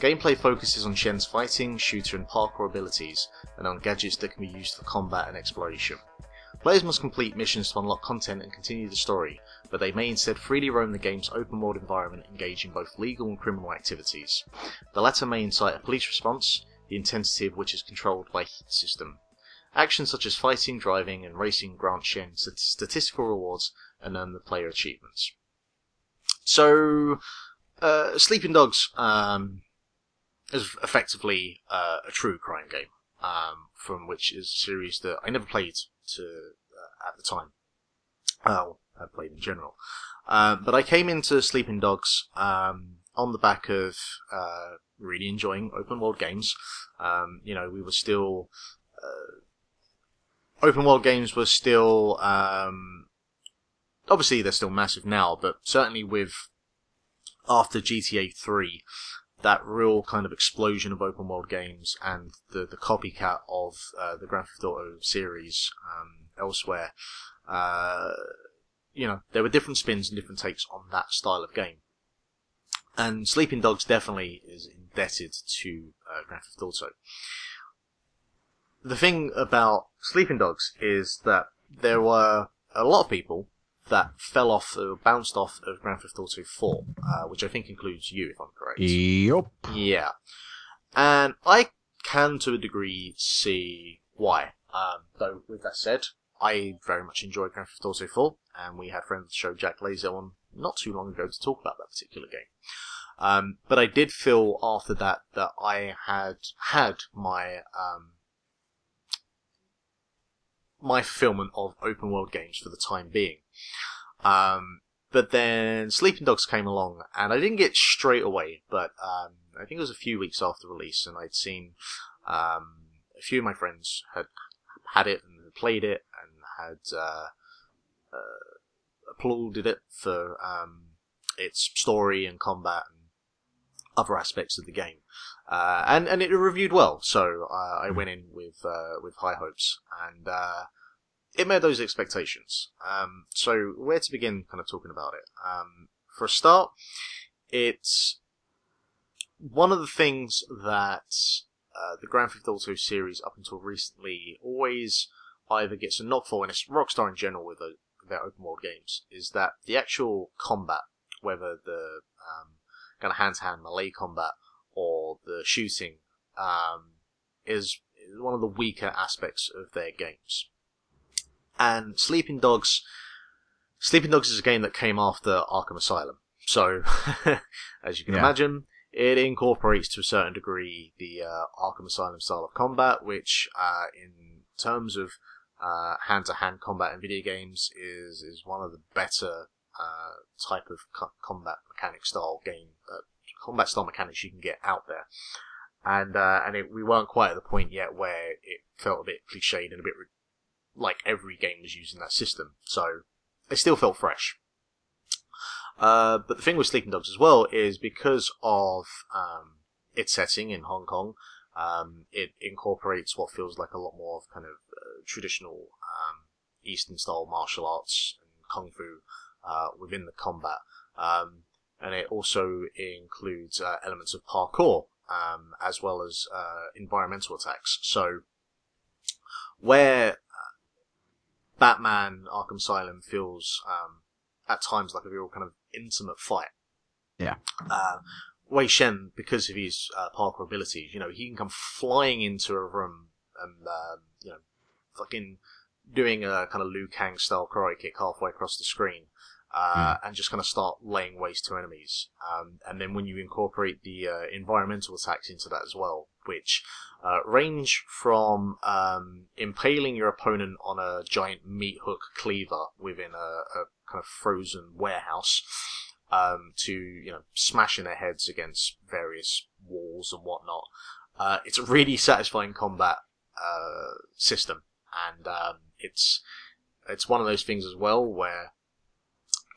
Gameplay focuses on Shen's fighting, shooter and parkour abilities, and on gadgets that can be used for combat and exploration. Players must complete missions to unlock content and continue the story, but they may instead freely roam the game's open world environment, engage in both legal and criminal activities. The latter may incite a police response, the intensity of which is controlled by a heat system. Actions such as fighting, driving and racing grant Shen statistical rewards and earn the player achievements. So, uh, Sleeping Dogs, um... is effectively uh, a true crime game, um, from which is a series that I never played to uh, at the time. Well, I played in general. Uh, but I came into Sleeping Dogs um, on the back of uh, really enjoying open-world games. Um, you know, we were still... Uh, open-world games were still... Um, obviously, they're still massive now, but certainly with... After G T A three... that real kind of explosion of open world games and the, the copycat of uh, the Grand Theft Auto series um, elsewhere, uh, you know, there were different spins and different takes on that style of game. And Sleeping Dogs definitely is indebted to uh, Grand Theft Auto. The thing about Sleeping Dogs is that there were a lot of people that fell off or bounced off of Grand Theft Auto four, uh, which I think includes you, if I'm correct. Yup. Yeah. And I can, to a degree, see why. Um, though, with that said, I very much enjoyed Grand Theft Auto four, and we had friend of the show, Jack Lazo, on not too long ago to talk about that particular game. Um, but I did feel after that that I had had my... Um, my fulfillment of open world games for the time being. Um, but then Sleeping Dogs came along, and I didn't get straight away, but um, I think it was a few weeks after release, and I'd seen um, a few of my friends had had it and had played it and had uh, uh, applauded it for um, its story and combat and other aspects of the game. Uh, and, and it reviewed well, so uh, I went in with uh, with high hopes, and uh, it met those expectations. Um, so where to begin kind of talking about it? Um, for a start, it's one of the things that uh, the Grand Theft Auto series up until recently always either gets a knock for, and it's Rockstar in general with the, their open world games, is that the actual combat, whether the um, kind of hand-to-hand melee combat or the shooting, um, is one of the weaker aspects of their games. And Sleeping Dogs, Sleeping Dogs is a game that came after Arkham Asylum. So, as you can yeah. imagine, it incorporates to a certain degree the uh, Arkham Asylum style of combat, which, uh, in terms of uh, hand-to-hand combat in video games, is is one of the better uh, type of co- combat mechanic style game. Uh, combat style mechanics you can get out there, and uh, and it, we weren't quite at the point yet where it felt a bit cliched and a bit re- like every game was using that system, so it still felt fresh. Uh, but the thing with Sleeping Dogs as well is because of um, its setting in Hong Kong, Um, it incorporates what feels like a lot more of kind of uh, traditional um, Eastern-style martial arts and kung fu uh, within the combat. Um, and it also includes uh, elements of parkour um, as well as uh, environmental attacks. So where Batman Arkham Asylum feels um, at times like a real kind of intimate fight. Yeah. Uh, Wei Shen, because of his uh, parkour abilities, you know, he can come flying into a room and, uh, you know, fucking doing a kind of Liu Kang style karate kick halfway across the screen uh, mm. and just kind of start laying waste to enemies. Um, and then when you incorporate the uh, environmental attacks into that as well, which uh, range from um, impaling your opponent on a giant meat hook cleaver within a, a kind of frozen warehouse, Um, to, you know, smashing their heads against various walls and whatnot. Uh, it's a really satisfying combat, uh, system. And, um, it's, it's one of those things as well where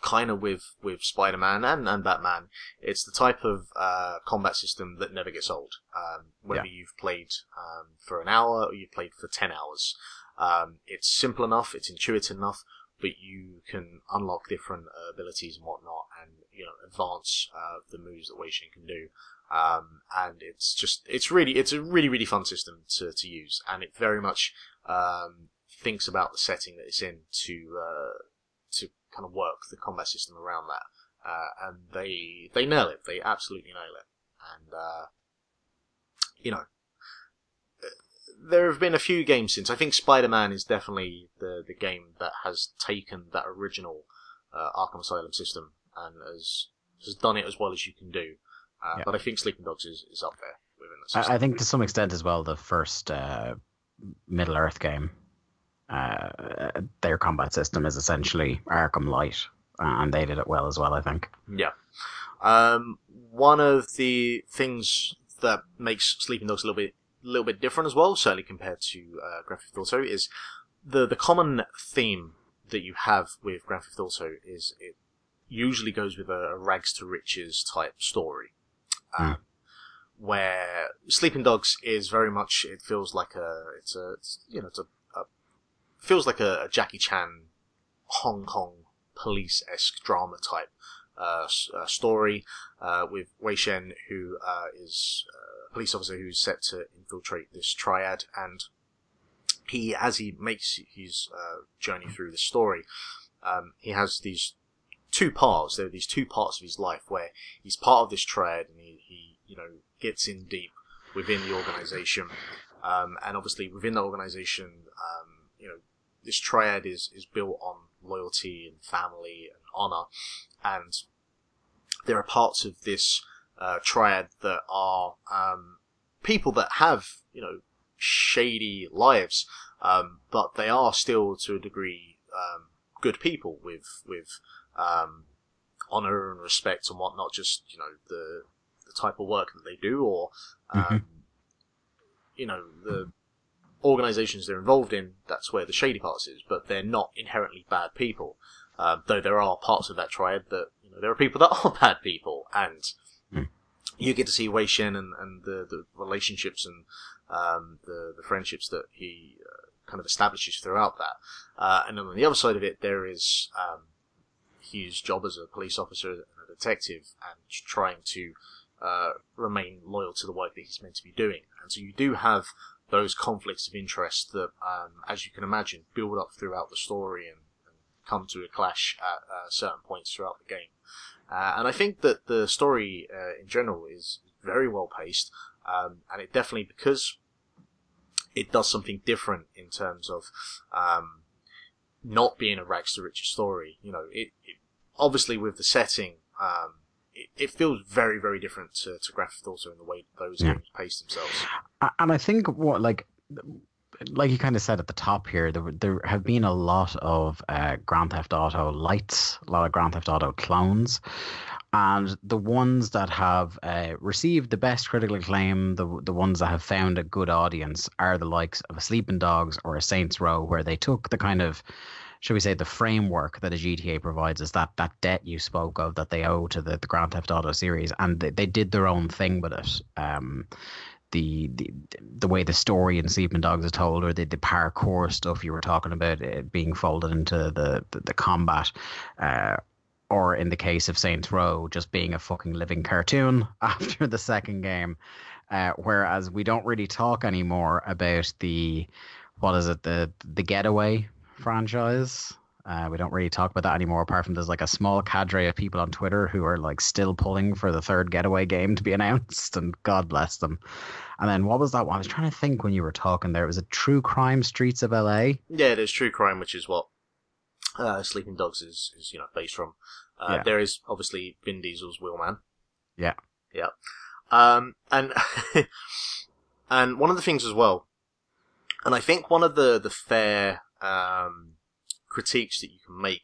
kind of with, with Spider-Man and, and Batman, it's the type of, uh, combat system that never gets old. Um, whether yeah. you've played, um, for an hour or you've played for ten hours. Um, it's simple enough, it's intuitive enough, but you can unlock different uh, abilities and whatnot, and you know advance uh, the moves that Wei Shin can do. Um, and it's just, it's really, it's a really, really fun system to, to use, and it very much um, thinks about the setting that it's in to uh, to kind of work the combat system around that. Uh, and they they nail it. They absolutely nail it. And uh, you know. There have been a few games since. I think Spider-Man is definitely the, the game that has taken that original uh, Arkham Asylum system and has, has done it as well as you can do. Uh, yeah. But I think Sleeping Dogs is, is up there within the system. I, I think to some extent as well, the first uh, Middle-earth game, uh, their combat system is essentially Arkham Light, and they did it well as well, I think. Yeah. Um, one of the things that makes Sleeping Dogs a little bit a little bit different as well, certainly compared to uh, Grand Theft Auto, is the the common theme that you have with Grand Theft Auto is it usually goes with a, a rags to riches type story, um, mm. where Sleeping Dogs is very much, it feels like a it's a it's, you know it's a, a feels like a, a Jackie Chan Hong Kong police-esque drama type uh, uh, story uh, with Wei Shen, who uh, is uh, police officer who's set to infiltrate this triad, and he, as he makes his uh, journey through the story, um, he has these two parts. There are these two parts of his life where he's part of this triad, and he, he you know, gets in deep within the organisation, um, and obviously within the organisation, um, you know, this triad is is built on loyalty and family and honour, and there are parts of this Uh, triad that are um, people that have, you know, shady lives, um, but they are still to a degree um, good people with with um, honor and respect and whatnot. Just you know the the type of work that they do, or um, mm-hmm. you know the organizations they're involved in. That's where the shady parts is, but they're not inherently bad people. Uh, though there are parts of that triad that you know there are people that are bad people, and you get to see Wei Shen and, and the, the relationships and um, the, the friendships that he uh, kind of establishes throughout that. Uh, and then on the other side of it, there is um, his job as a police officer and a detective and trying to uh, remain loyal to the work that he's meant to be doing. And so you do have those conflicts of interest that, um, as you can imagine, build up throughout the story and, and come to a clash at uh, certain points throughout the game. Uh, and I think that the story uh, in general is very well paced, um, and it definitely, because it does something different in terms of um, not being a rags to riches story. You know, it, it obviously with the setting, um, it, it feels very, very different to, to Grand Theft Auto in the way that those yeah. games pace themselves. And I think what like. Like you kind of said at the top here, there there have been a lot of uh, Grand Theft Auto lights, a lot of Grand Theft Auto clones, and the ones that have uh, received the best critical acclaim, the the ones that have found a good audience, are the likes of a Sleeping Dogs or a Saints Row, where they took the kind of, shall we say, the framework that a G T A provides, is that that debt you spoke of that they owe to the, the Grand Theft Auto series, and they, they did their own thing with it. Um, the, the the way the story in Sleeping Dogs is told, or the, the parkour stuff you were talking about, it being folded into the, the, the combat, uh, or in the case of Saints Row, just being a fucking living cartoon after the second game. Uh, whereas we don't really talk anymore about the, what is it, the the Getaway franchise. Uh, we don't really talk about that anymore, apart from there's like a small cadre of people on Twitter who are like still pulling for the third Getaway game to be announced, and God bless them. And then what was that one? I was trying to think when you were talking there. It was a True Crime Streets of L A. Yeah, there's True Crime, which is what uh, Sleeping Dogs is, is, you know, based from. Uh, yeah. There is obviously Vin Diesel's Wheelman. Yeah. Yeah. Um, and, and one of the things as well, and I think one of the, the fair, um, critiques that you can make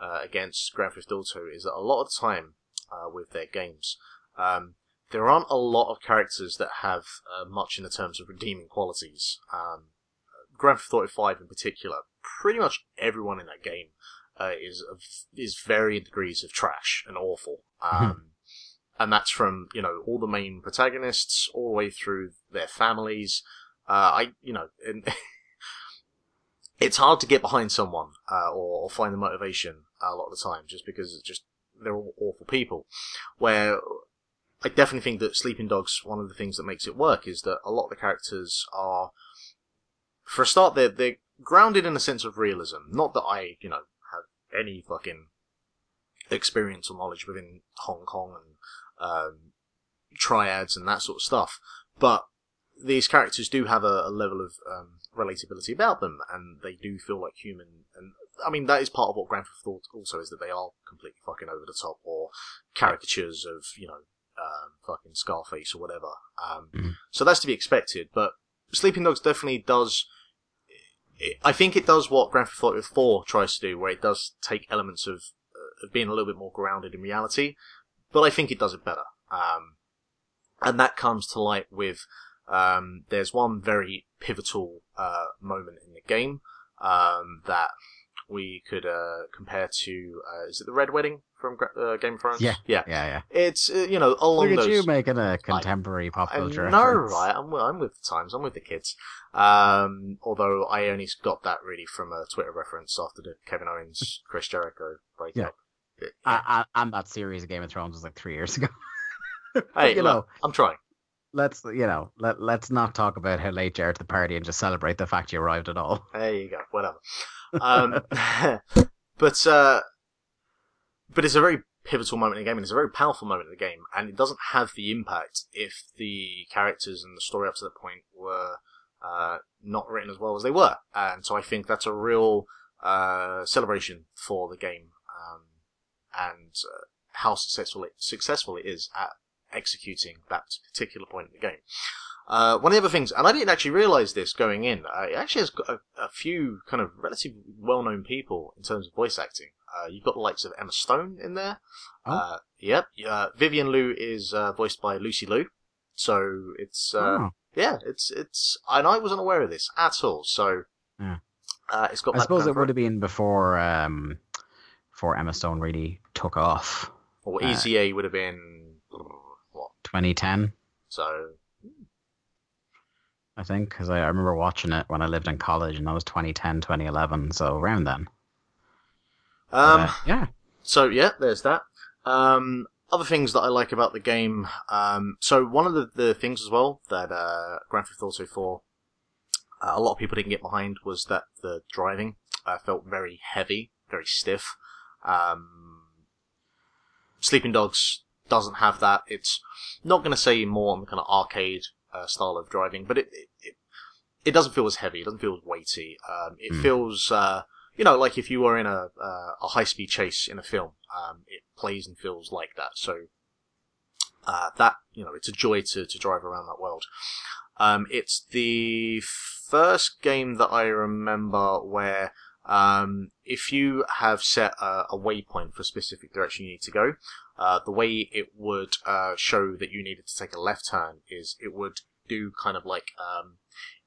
uh, against Grand Theft Auto is that a lot of time uh, with their games, um, there aren't a lot of characters that have uh, much in the terms of redeeming qualities. Um, Grand Theft Auto five in particular, pretty much everyone in that game uh, is of, is varying degrees of trash and awful, um, and that's from, you know, all the main protagonists all the way through their families. Uh, I you know. And it's hard to get behind someone, uh, or, or find the motivation a lot of the time, just because it's just, they're all awful people. Where I definitely think that Sleeping Dogs, one of the things that makes it work is that a lot of the characters are, for a start, they're, they're grounded in a sense of realism. Not that I, you know, have any fucking experience or knowledge within Hong Kong and, um, triads and that sort of stuff, but these characters do have a, a level of um, relatability about them, and they do feel like human. And I mean, that is part of what Grand Theft Auto also is, that they are completely fucking over the top, or caricatures of, you know, um, fucking Scarface or whatever. Um, mm-hmm. So that's to be expected. But Sleeping Dogs definitely does. It, I think it does what Grand Theft Auto four tries to do, where it does take elements of, uh, of being a little bit more grounded in reality, but I think it does it better. Um, and that comes to light with. Um, there's one very pivotal uh, moment in the game um, that we could uh, compare to. Uh, is it the Red Wedding from uh, Game of Thrones? Yeah, yeah, yeah. yeah. It's uh, you know along Look at those. You making a contemporary I, pop culture. I know, reference. Right? I'm, I'm with the times. I'm with the kids. Um, although I only got that really from a Twitter reference after the Kevin Owens Chris Jericho breakup. Yeah. But, yeah. I, I, and that series of Game of Thrones was like three years ago. Hey, but, you look, know, I'm trying. Let's, you know, let, let's not talk about how late you're at the party and just celebrate the fact you arrived at all. There you go, whatever. Um, but, uh, but it's a very pivotal moment in the game, and it's a very powerful moment in the game, and it doesn't have the impact if the characters and the story up to that point were, uh, not written as well as they were. And so I think that's a real, uh, celebration for the game, um, and uh, how successful it, successful it is at executing that particular point in the game. Uh, one of the other things, and I didn't actually realise this going in, uh, it actually has got a, a few kind of relatively well-known people in terms of voice acting. Uh, you've got the likes of Emma Stone in there. Oh. Uh, yep. Uh, Vivian Liu is uh, voiced by Lucy Liu. So it's, uh, oh. yeah, it's, it's, and I wasn't aware of this at all. So, yeah. uh, it's got I suppose it would have been before, um, before Emma Stone really took off. Or Easy A uh, would have been twenty ten, so I think, because I, I remember watching it when I lived in college, and that was twenty ten, twenty eleven, so around then. Um, uh, yeah. So yeah, there's that. Um, other things that I like about the game. Um, so one of the, the things as well that uh, Grand Theft Auto four, uh, a lot of people didn't get behind, was that the driving uh, felt very heavy, very stiff. Um, Sleeping Dogs doesn't have that. It's not going to say more on the kind of arcade uh, style of driving, but it, it it doesn't feel as heavy. It doesn't feel as weighty. Um, it mm. feels, uh, you know, like if you were in a uh, a high speed chase in a film. Um, it plays and feels like that. So uh, that, you know, it's a joy to to drive around that world. Um, it's the first game that I remember where um, if you have set a, a waypoint for a specific direction you need to go. Uh, the way it would uh, show that you needed to take a left turn is it would do kind of like, um,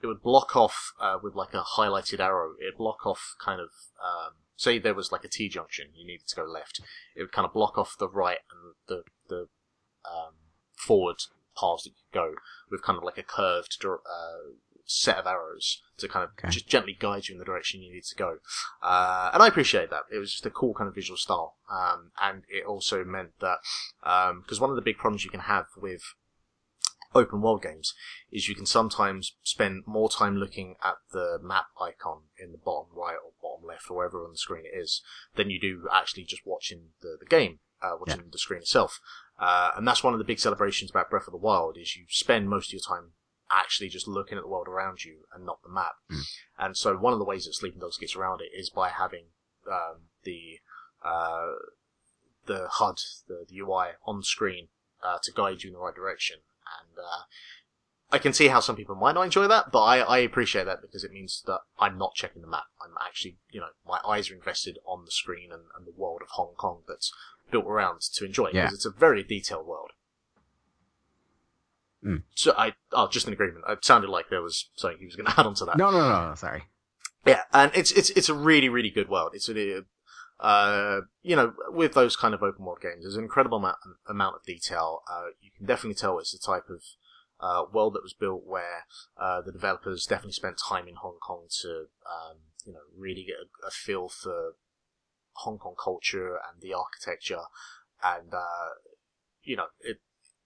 it would block off uh, with like a highlighted arrow. It would block off kind of, um, say there was like a T-junction, you needed to go left. It would kind of block off the right and the the um, forward paths that you go with kind of like a curved uh, set of arrows to kind of okay. just gently guide you in the direction you need to go. Uh, and I appreciate that. It was just a cool kind of visual style. Um, and it also meant that, because um, one of the big problems you can have with open world games is you can sometimes spend more time looking at the map icon in the bottom right or bottom left or wherever on the screen it is than you do actually just watching the, the game, uh, watching yeah. the screen itself. Uh, and that's one of the big celebrations about Breath of the Wild is you spend most of your time actually just looking at the world around you and not the map. Mm. And so one of the ways that Sleeping Dogs gets around it is by having um, the uh, the H U D, the, the U I on screen uh, to guide you in the right direction. And uh, I can see how some people might not enjoy that, but I, I appreciate that because it means that I'm not checking the map. I'm actually, you know, my eyes are invested on the screen and, and the world of Hong Kong that's built around to enjoy it, yeah. because it's a very detailed world. Mm. So I, oh, just in agreement. It sounded like there was something he was going to add on to that. No, no, no, no, sorry. Yeah, and it's it's it's a really, really good world. It's a, uh, you know, with those kind of open world games, there's an incredible amount, amount of detail. Uh, you can definitely tell it's the type of uh, world that was built where uh, the developers definitely spent time in Hong Kong to, um, you know, really get a, a feel for Hong Kong culture and the architecture, and uh, you know, it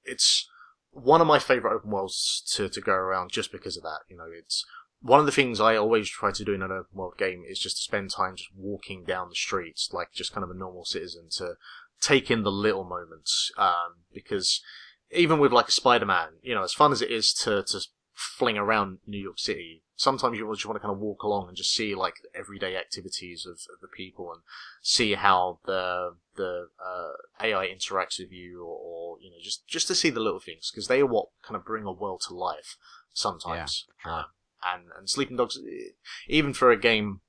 it's. One of my favourite open worlds to, to go around just because of that. You know, it's one of the things I always try to do in an open world game is just to spend time just walking down the streets like just kind of a normal citizen to take in the little moments. Um, because even with like a Spider-Man, you know, as fun as it is to, to fling around New York City, sometimes you just want to kind of walk along and just see like the everyday activities of, of the people and see how the, the, uh, A I interacts with you or, or you know, just, just to see the little things, because they are what kind of bring a world to life sometimes. Yeah, sure. um, and, and Sleeping Dogs, even for a game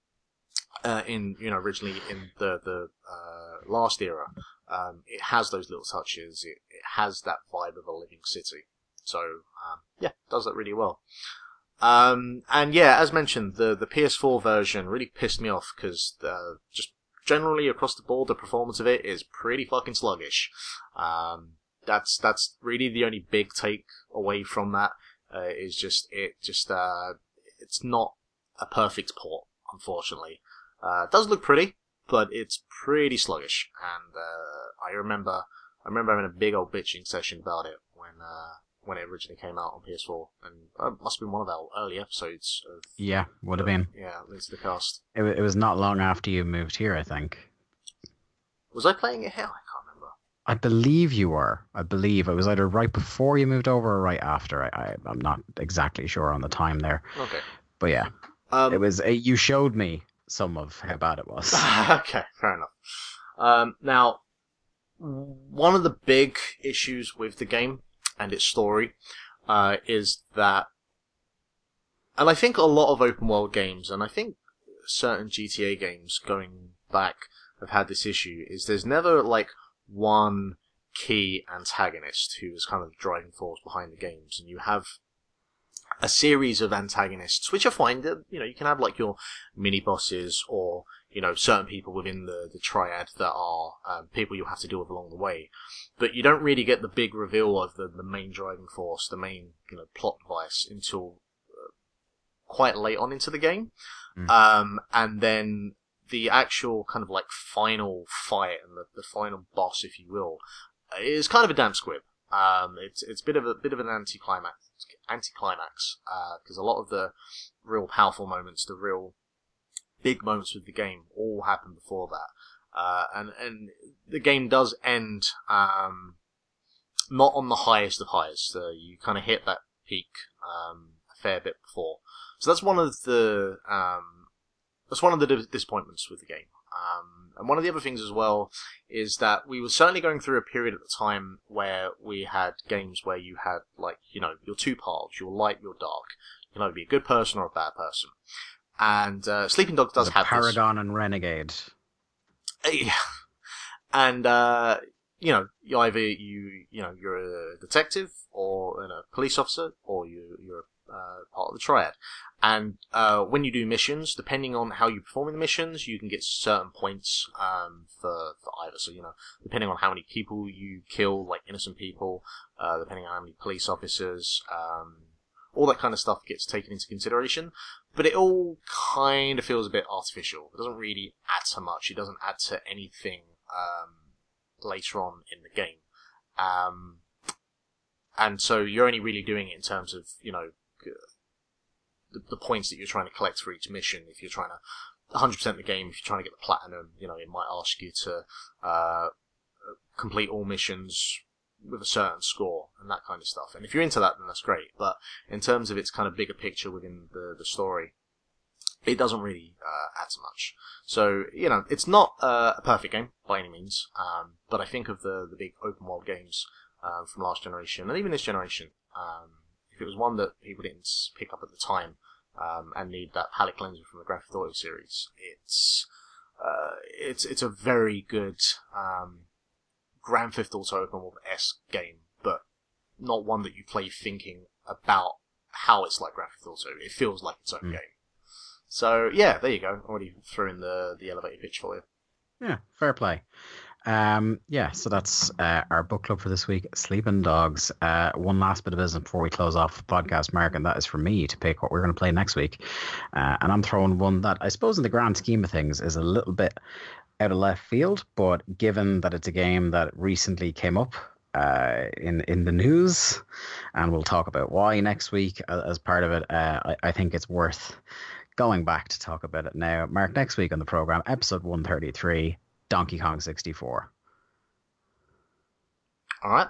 uh, in, you know, originally in the, the uh, last era, um, it has those little touches. It, it has that vibe of a living city. So, um, yeah, does that really well. Um, and yeah, as mentioned, the, the P S four version really pissed me off because just generally across the board, the performance of it is pretty fucking sluggish. Um, That's that's really the only big take away from that uh, is just it just uh, it's not a perfect port, unfortunately. Uh, it does look pretty, but it's pretty sluggish. And uh, I remember I remember having a big old bitching session about it when uh, when it originally came out on P S four, and it must have been one of our early episodes. Of, yeah, would have uh, been. Yeah, Into the Cast. It it was not long after you moved here, I think. Was I playing it here? I believe you were. I believe it was either right before you moved over or right after. I, I, I'm not exactly sure on the time there. Okay. But yeah, um, it was. A, you showed me some of how bad it was. Okay, fair enough. Um, now, one of the big issues with the game and its story uh, is that, and I think a lot of open world games, and I think certain G T A games going back have had this issue, is there's never like one key antagonist who is kind of the driving force behind the games, and you have a series of antagonists, which I find that, you know, you can have like your mini bosses or, you know, certain people within the, the triad that are um, people you'll have to deal with along the way, but you don't really get the big reveal of the, the main driving force, the main, you know, plot device until uh, quite late on into the game. Mm. Um, and then the actual kind of like final fight and the, the final boss, if you will, is kind of a damn squib. Um, it's it's a bit of a bit of an anticlimax, anticlimax, because uh, a lot of the real powerful moments, the real big moments with the game, all happen before that. Uh, and and the game does end um, not on the highest of highs. So you kind of hit that peak um, a fair bit before. So that's one of the um, That's one of the disappointments with the game. Um, and one of the other things as well is that we were certainly going through a period at the time where we had games where you had, like, you know, your two paths, your light, your dark. You know, be a good person or a bad person. And uh, Sleeping Dogs does have Paragon this. Paragon and Renegade. Yeah. And, uh, you know, either you, you know, you're a detective or you know, a police officer, or you, you're a uh, part of the triad. And uh, when you do missions, depending on how you perform in the missions, you can get certain points um, for, for either. So, you know, depending on how many people you kill, like innocent people, uh, depending on how many police officers, um, all that kind of stuff gets taken into consideration. But it all kind of feels a bit artificial. It doesn't really add to much. It doesn't add to anything um, later on in the game. Um, and so you're only really doing it in terms of, you know, the, the points that you're trying to collect for each mission. If you're trying to one hundred percent the game, if you're trying to get the platinum, you know, it might ask you to uh, complete all missions with a certain score and that kind of stuff. And if you're into that, then that's great. But in terms of its kind of bigger picture within the, the story, it doesn't really uh, add so much. So, you know, it's not uh, a perfect game by any means, um, but I think of the, the big open world games uh, from last generation, and even this generation, um, if it was one that people didn't pick up at the time um, and need that palate cleanser from the Grand Theft Auto series, it's, uh, it's, it's a very good um, Grand Theft Auto open world-esque game, but not one that you play thinking about how it's like Grand Theft Auto. It feels like its own mm. game. So, yeah, there you go. Already threw in the, the elevator pitch for you. Yeah, fair play. Um, yeah, so that's uh, our book club for this week, Sleeping Dogs. Uh, one last bit of business before we close off the podcast, Mark, and that is for me to pick what we're going to play next week. Uh, and I'm throwing one that I suppose in the grand scheme of things is a little bit out of left field, but given that it's a game that recently came up Uh, in in the news, and we'll talk about why next week as part of it. Uh, I, I think it's worth going back to talk about it now. Mark, next week on the program, episode one thirty-three, Donkey Kong sixty-four. All right.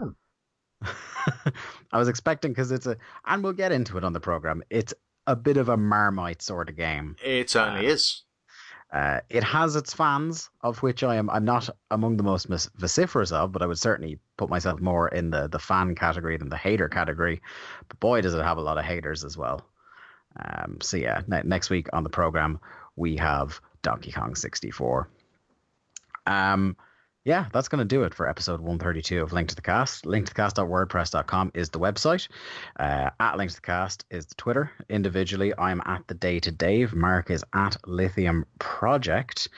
I was expecting, because it's a, and we'll get into it on the program, it's a bit of a Marmite sort of game. It certainly uh, is. Uh, it has its fans, of which I am I'm not among the most vociferous of, but I would certainly put myself more in the, the fan category than the hater category. But boy, does it have a lot of haters as well. Um, so yeah, ne- next week on the program, we have Donkey Kong sixty-four. Um, yeah, that's going to do it for episode one thirty-two of Link to the Cast. Link to the Cast.wordpress dot com is the website. Uh, at Link to the Cast is the Twitter. Individually, I'm at The Day to Dave. Mark is at Lithium Project.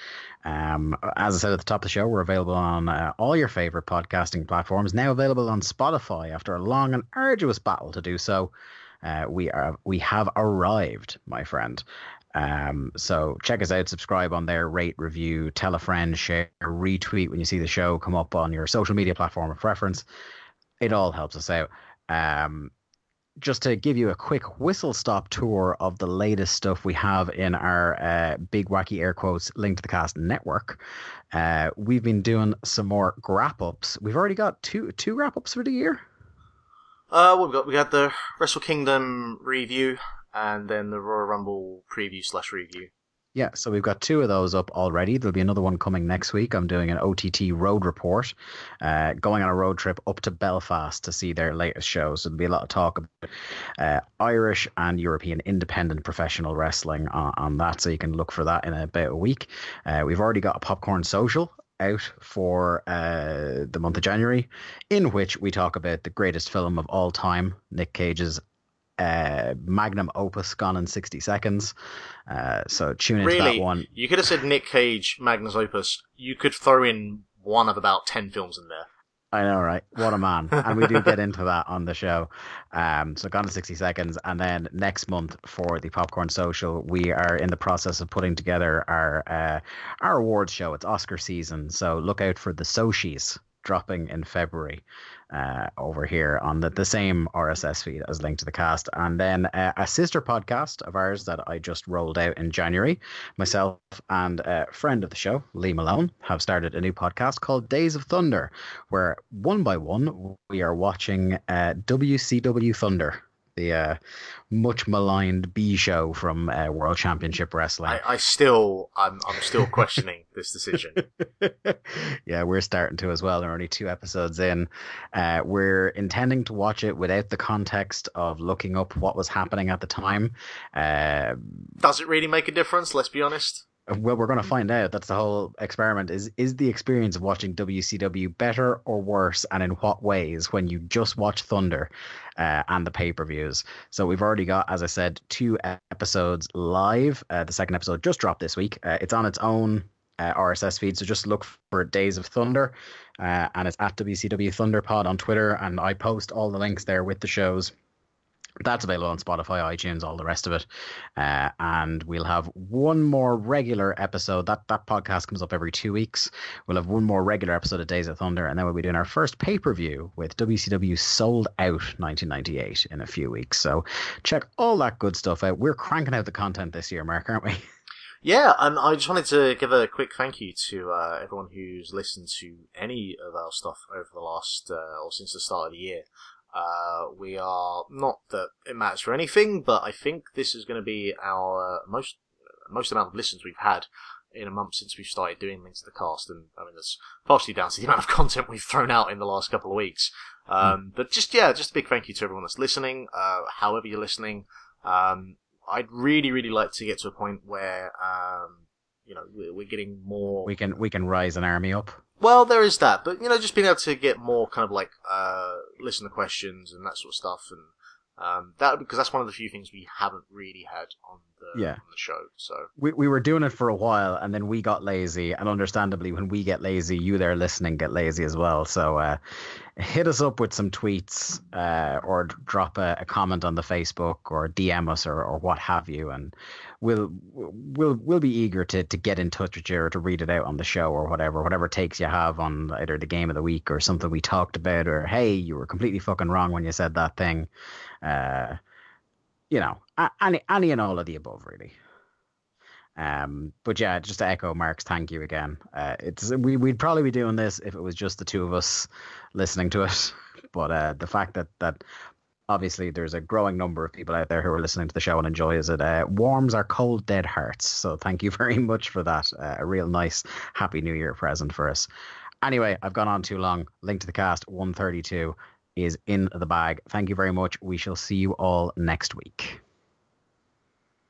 Um, as I said at the top of the show, we're available on uh, all your favorite podcasting platforms. Now available on Spotify after a long and arduous battle to do so. Uh, we are we have arrived, my friend. Um, so check us out, subscribe on there, rate, review, tell a friend, share, retweet when you see the show come up on your social media platform of preference. It all helps us out. Um, just to give you a quick whistle stop tour of the latest stuff we have in our uh, big wacky air quotes Link to the Cast network. Uh, we've been doing some more wrap ups. We've already got two two wrap ups for the year. Uh, what we got? We got the Wrestle Kingdom review, and then the Royal Rumble preview slash review. Yeah, so we've got two of those up already. There'll be another one coming next week. I'm doing an O T T road report, uh, going on a road trip up to Belfast to see their latest show. So there'll be a lot of talk about uh, Irish and European independent professional wrestling on, on that. So you can look for that in about a week. Uh, we've already got a Popcorn Social out for uh, the month of January, in which we talk about the greatest film of all time, Nick Cage's Uh, magnum opus, Gone in sixty seconds. Uh, so tune into really, that one. You could have said Nick Cage, magnum opus. You could throw in one of about ten films in there. I know, right? What a man. And we do get into that on the show. Um, so Gone in sixty seconds. And then next month for the Popcorn Social, we are in the process of putting together our, uh, our awards show. It's Oscar season. So look out for the Sochies dropping in February uh, over here on the, the same R S S feed as Link to the Cast. And then uh, a sister podcast of ours that I just rolled out in January. Myself and a friend of the show, Lee Malone, have started a new podcast called Days of Thunder, where one by one we are watching uh, W C W Thunder, the uh, much maligned B show from uh, World Championship Wrestling. I, I still, I'm, I'm still questioning this decision. Yeah, we're starting to as well. There are only two episodes in. Uh, we're intending to watch it without the context of looking up what was happening at the time. Uh, Does it really make a difference? Let's be honest. Well, we're going to find out. That's the whole experiment. Is is the experience of watching W C W better or worse, and in what ways, when you just watch Thunder uh, and the pay-per-views? So we've already got, as I said, two episodes live. Uh, the second episode just dropped this week. Uh, it's on its own uh, R S S feed, so just look for Days of Thunder. Uh, and it's at W C W ThunderPod on Twitter, and I post all the links there with the shows. That's available on Spotify, iTunes, all the rest of it. Uh, and we'll have one more regular episode. That that podcast comes up every two weeks. We'll have one more regular episode of Days of Thunder, and then we'll be doing our first pay-per-view with W C W Sold Out nineteen ninety-eight in a few weeks. So check all that good stuff out. We're cranking out the content this year, Mark, aren't we? Yeah, and I just wanted to give a quick thank you to uh, everyone who's listened to any of our stuff over the last, uh, or since the start of the year. Uh, we are, not that it matters for anything, but I think this is going to be our uh, most most amount of listens we've had in a month since we've started doing Link to the Cast, and I mean that's partially down to the amount of content we've thrown out in the last couple of weeks. Um, mm. But just yeah, just a big thank you to everyone that's listening. Uh, however you're listening, um, I'd really really like to get to a point where um, you know we're getting more. We can we can rise an army up. Well, there is that, but, you know, just being able to get more kind of, like, uh, listener questions and that sort of stuff, and, um, that, because that's one of the few things we haven't really had on the, yeah. on the show, so. We we were doing it for a while, and then we got lazy, and understandably, when we get lazy, you there listening get lazy as well, so, uh, hit us up with some tweets, uh, or drop a, a comment on the Facebook, or D M us, or, or what have you, and we'll we'll we'll be eager to to get in touch with you or to read it out on the show or whatever whatever takes you have on either the game of the week or something we talked about or hey you were completely fucking wrong when you said that thing, uh you know any any and all of the above really. Um, but yeah, just to echo Mark's thank you again. Uh, it's we we'd probably be doing this if it was just the two of us listening to it, but uh, the fact that that. Obviously, there's a growing number of people out there who are listening to the show and enjoys it. Uh, warms our cold, dead hearts. So thank you very much for that. Uh, a real nice, happy New Year present for us. Anyway, I've gone on too long. Link to the Cast one thirty-two is in the bag. Thank you very much. We shall see you all next week.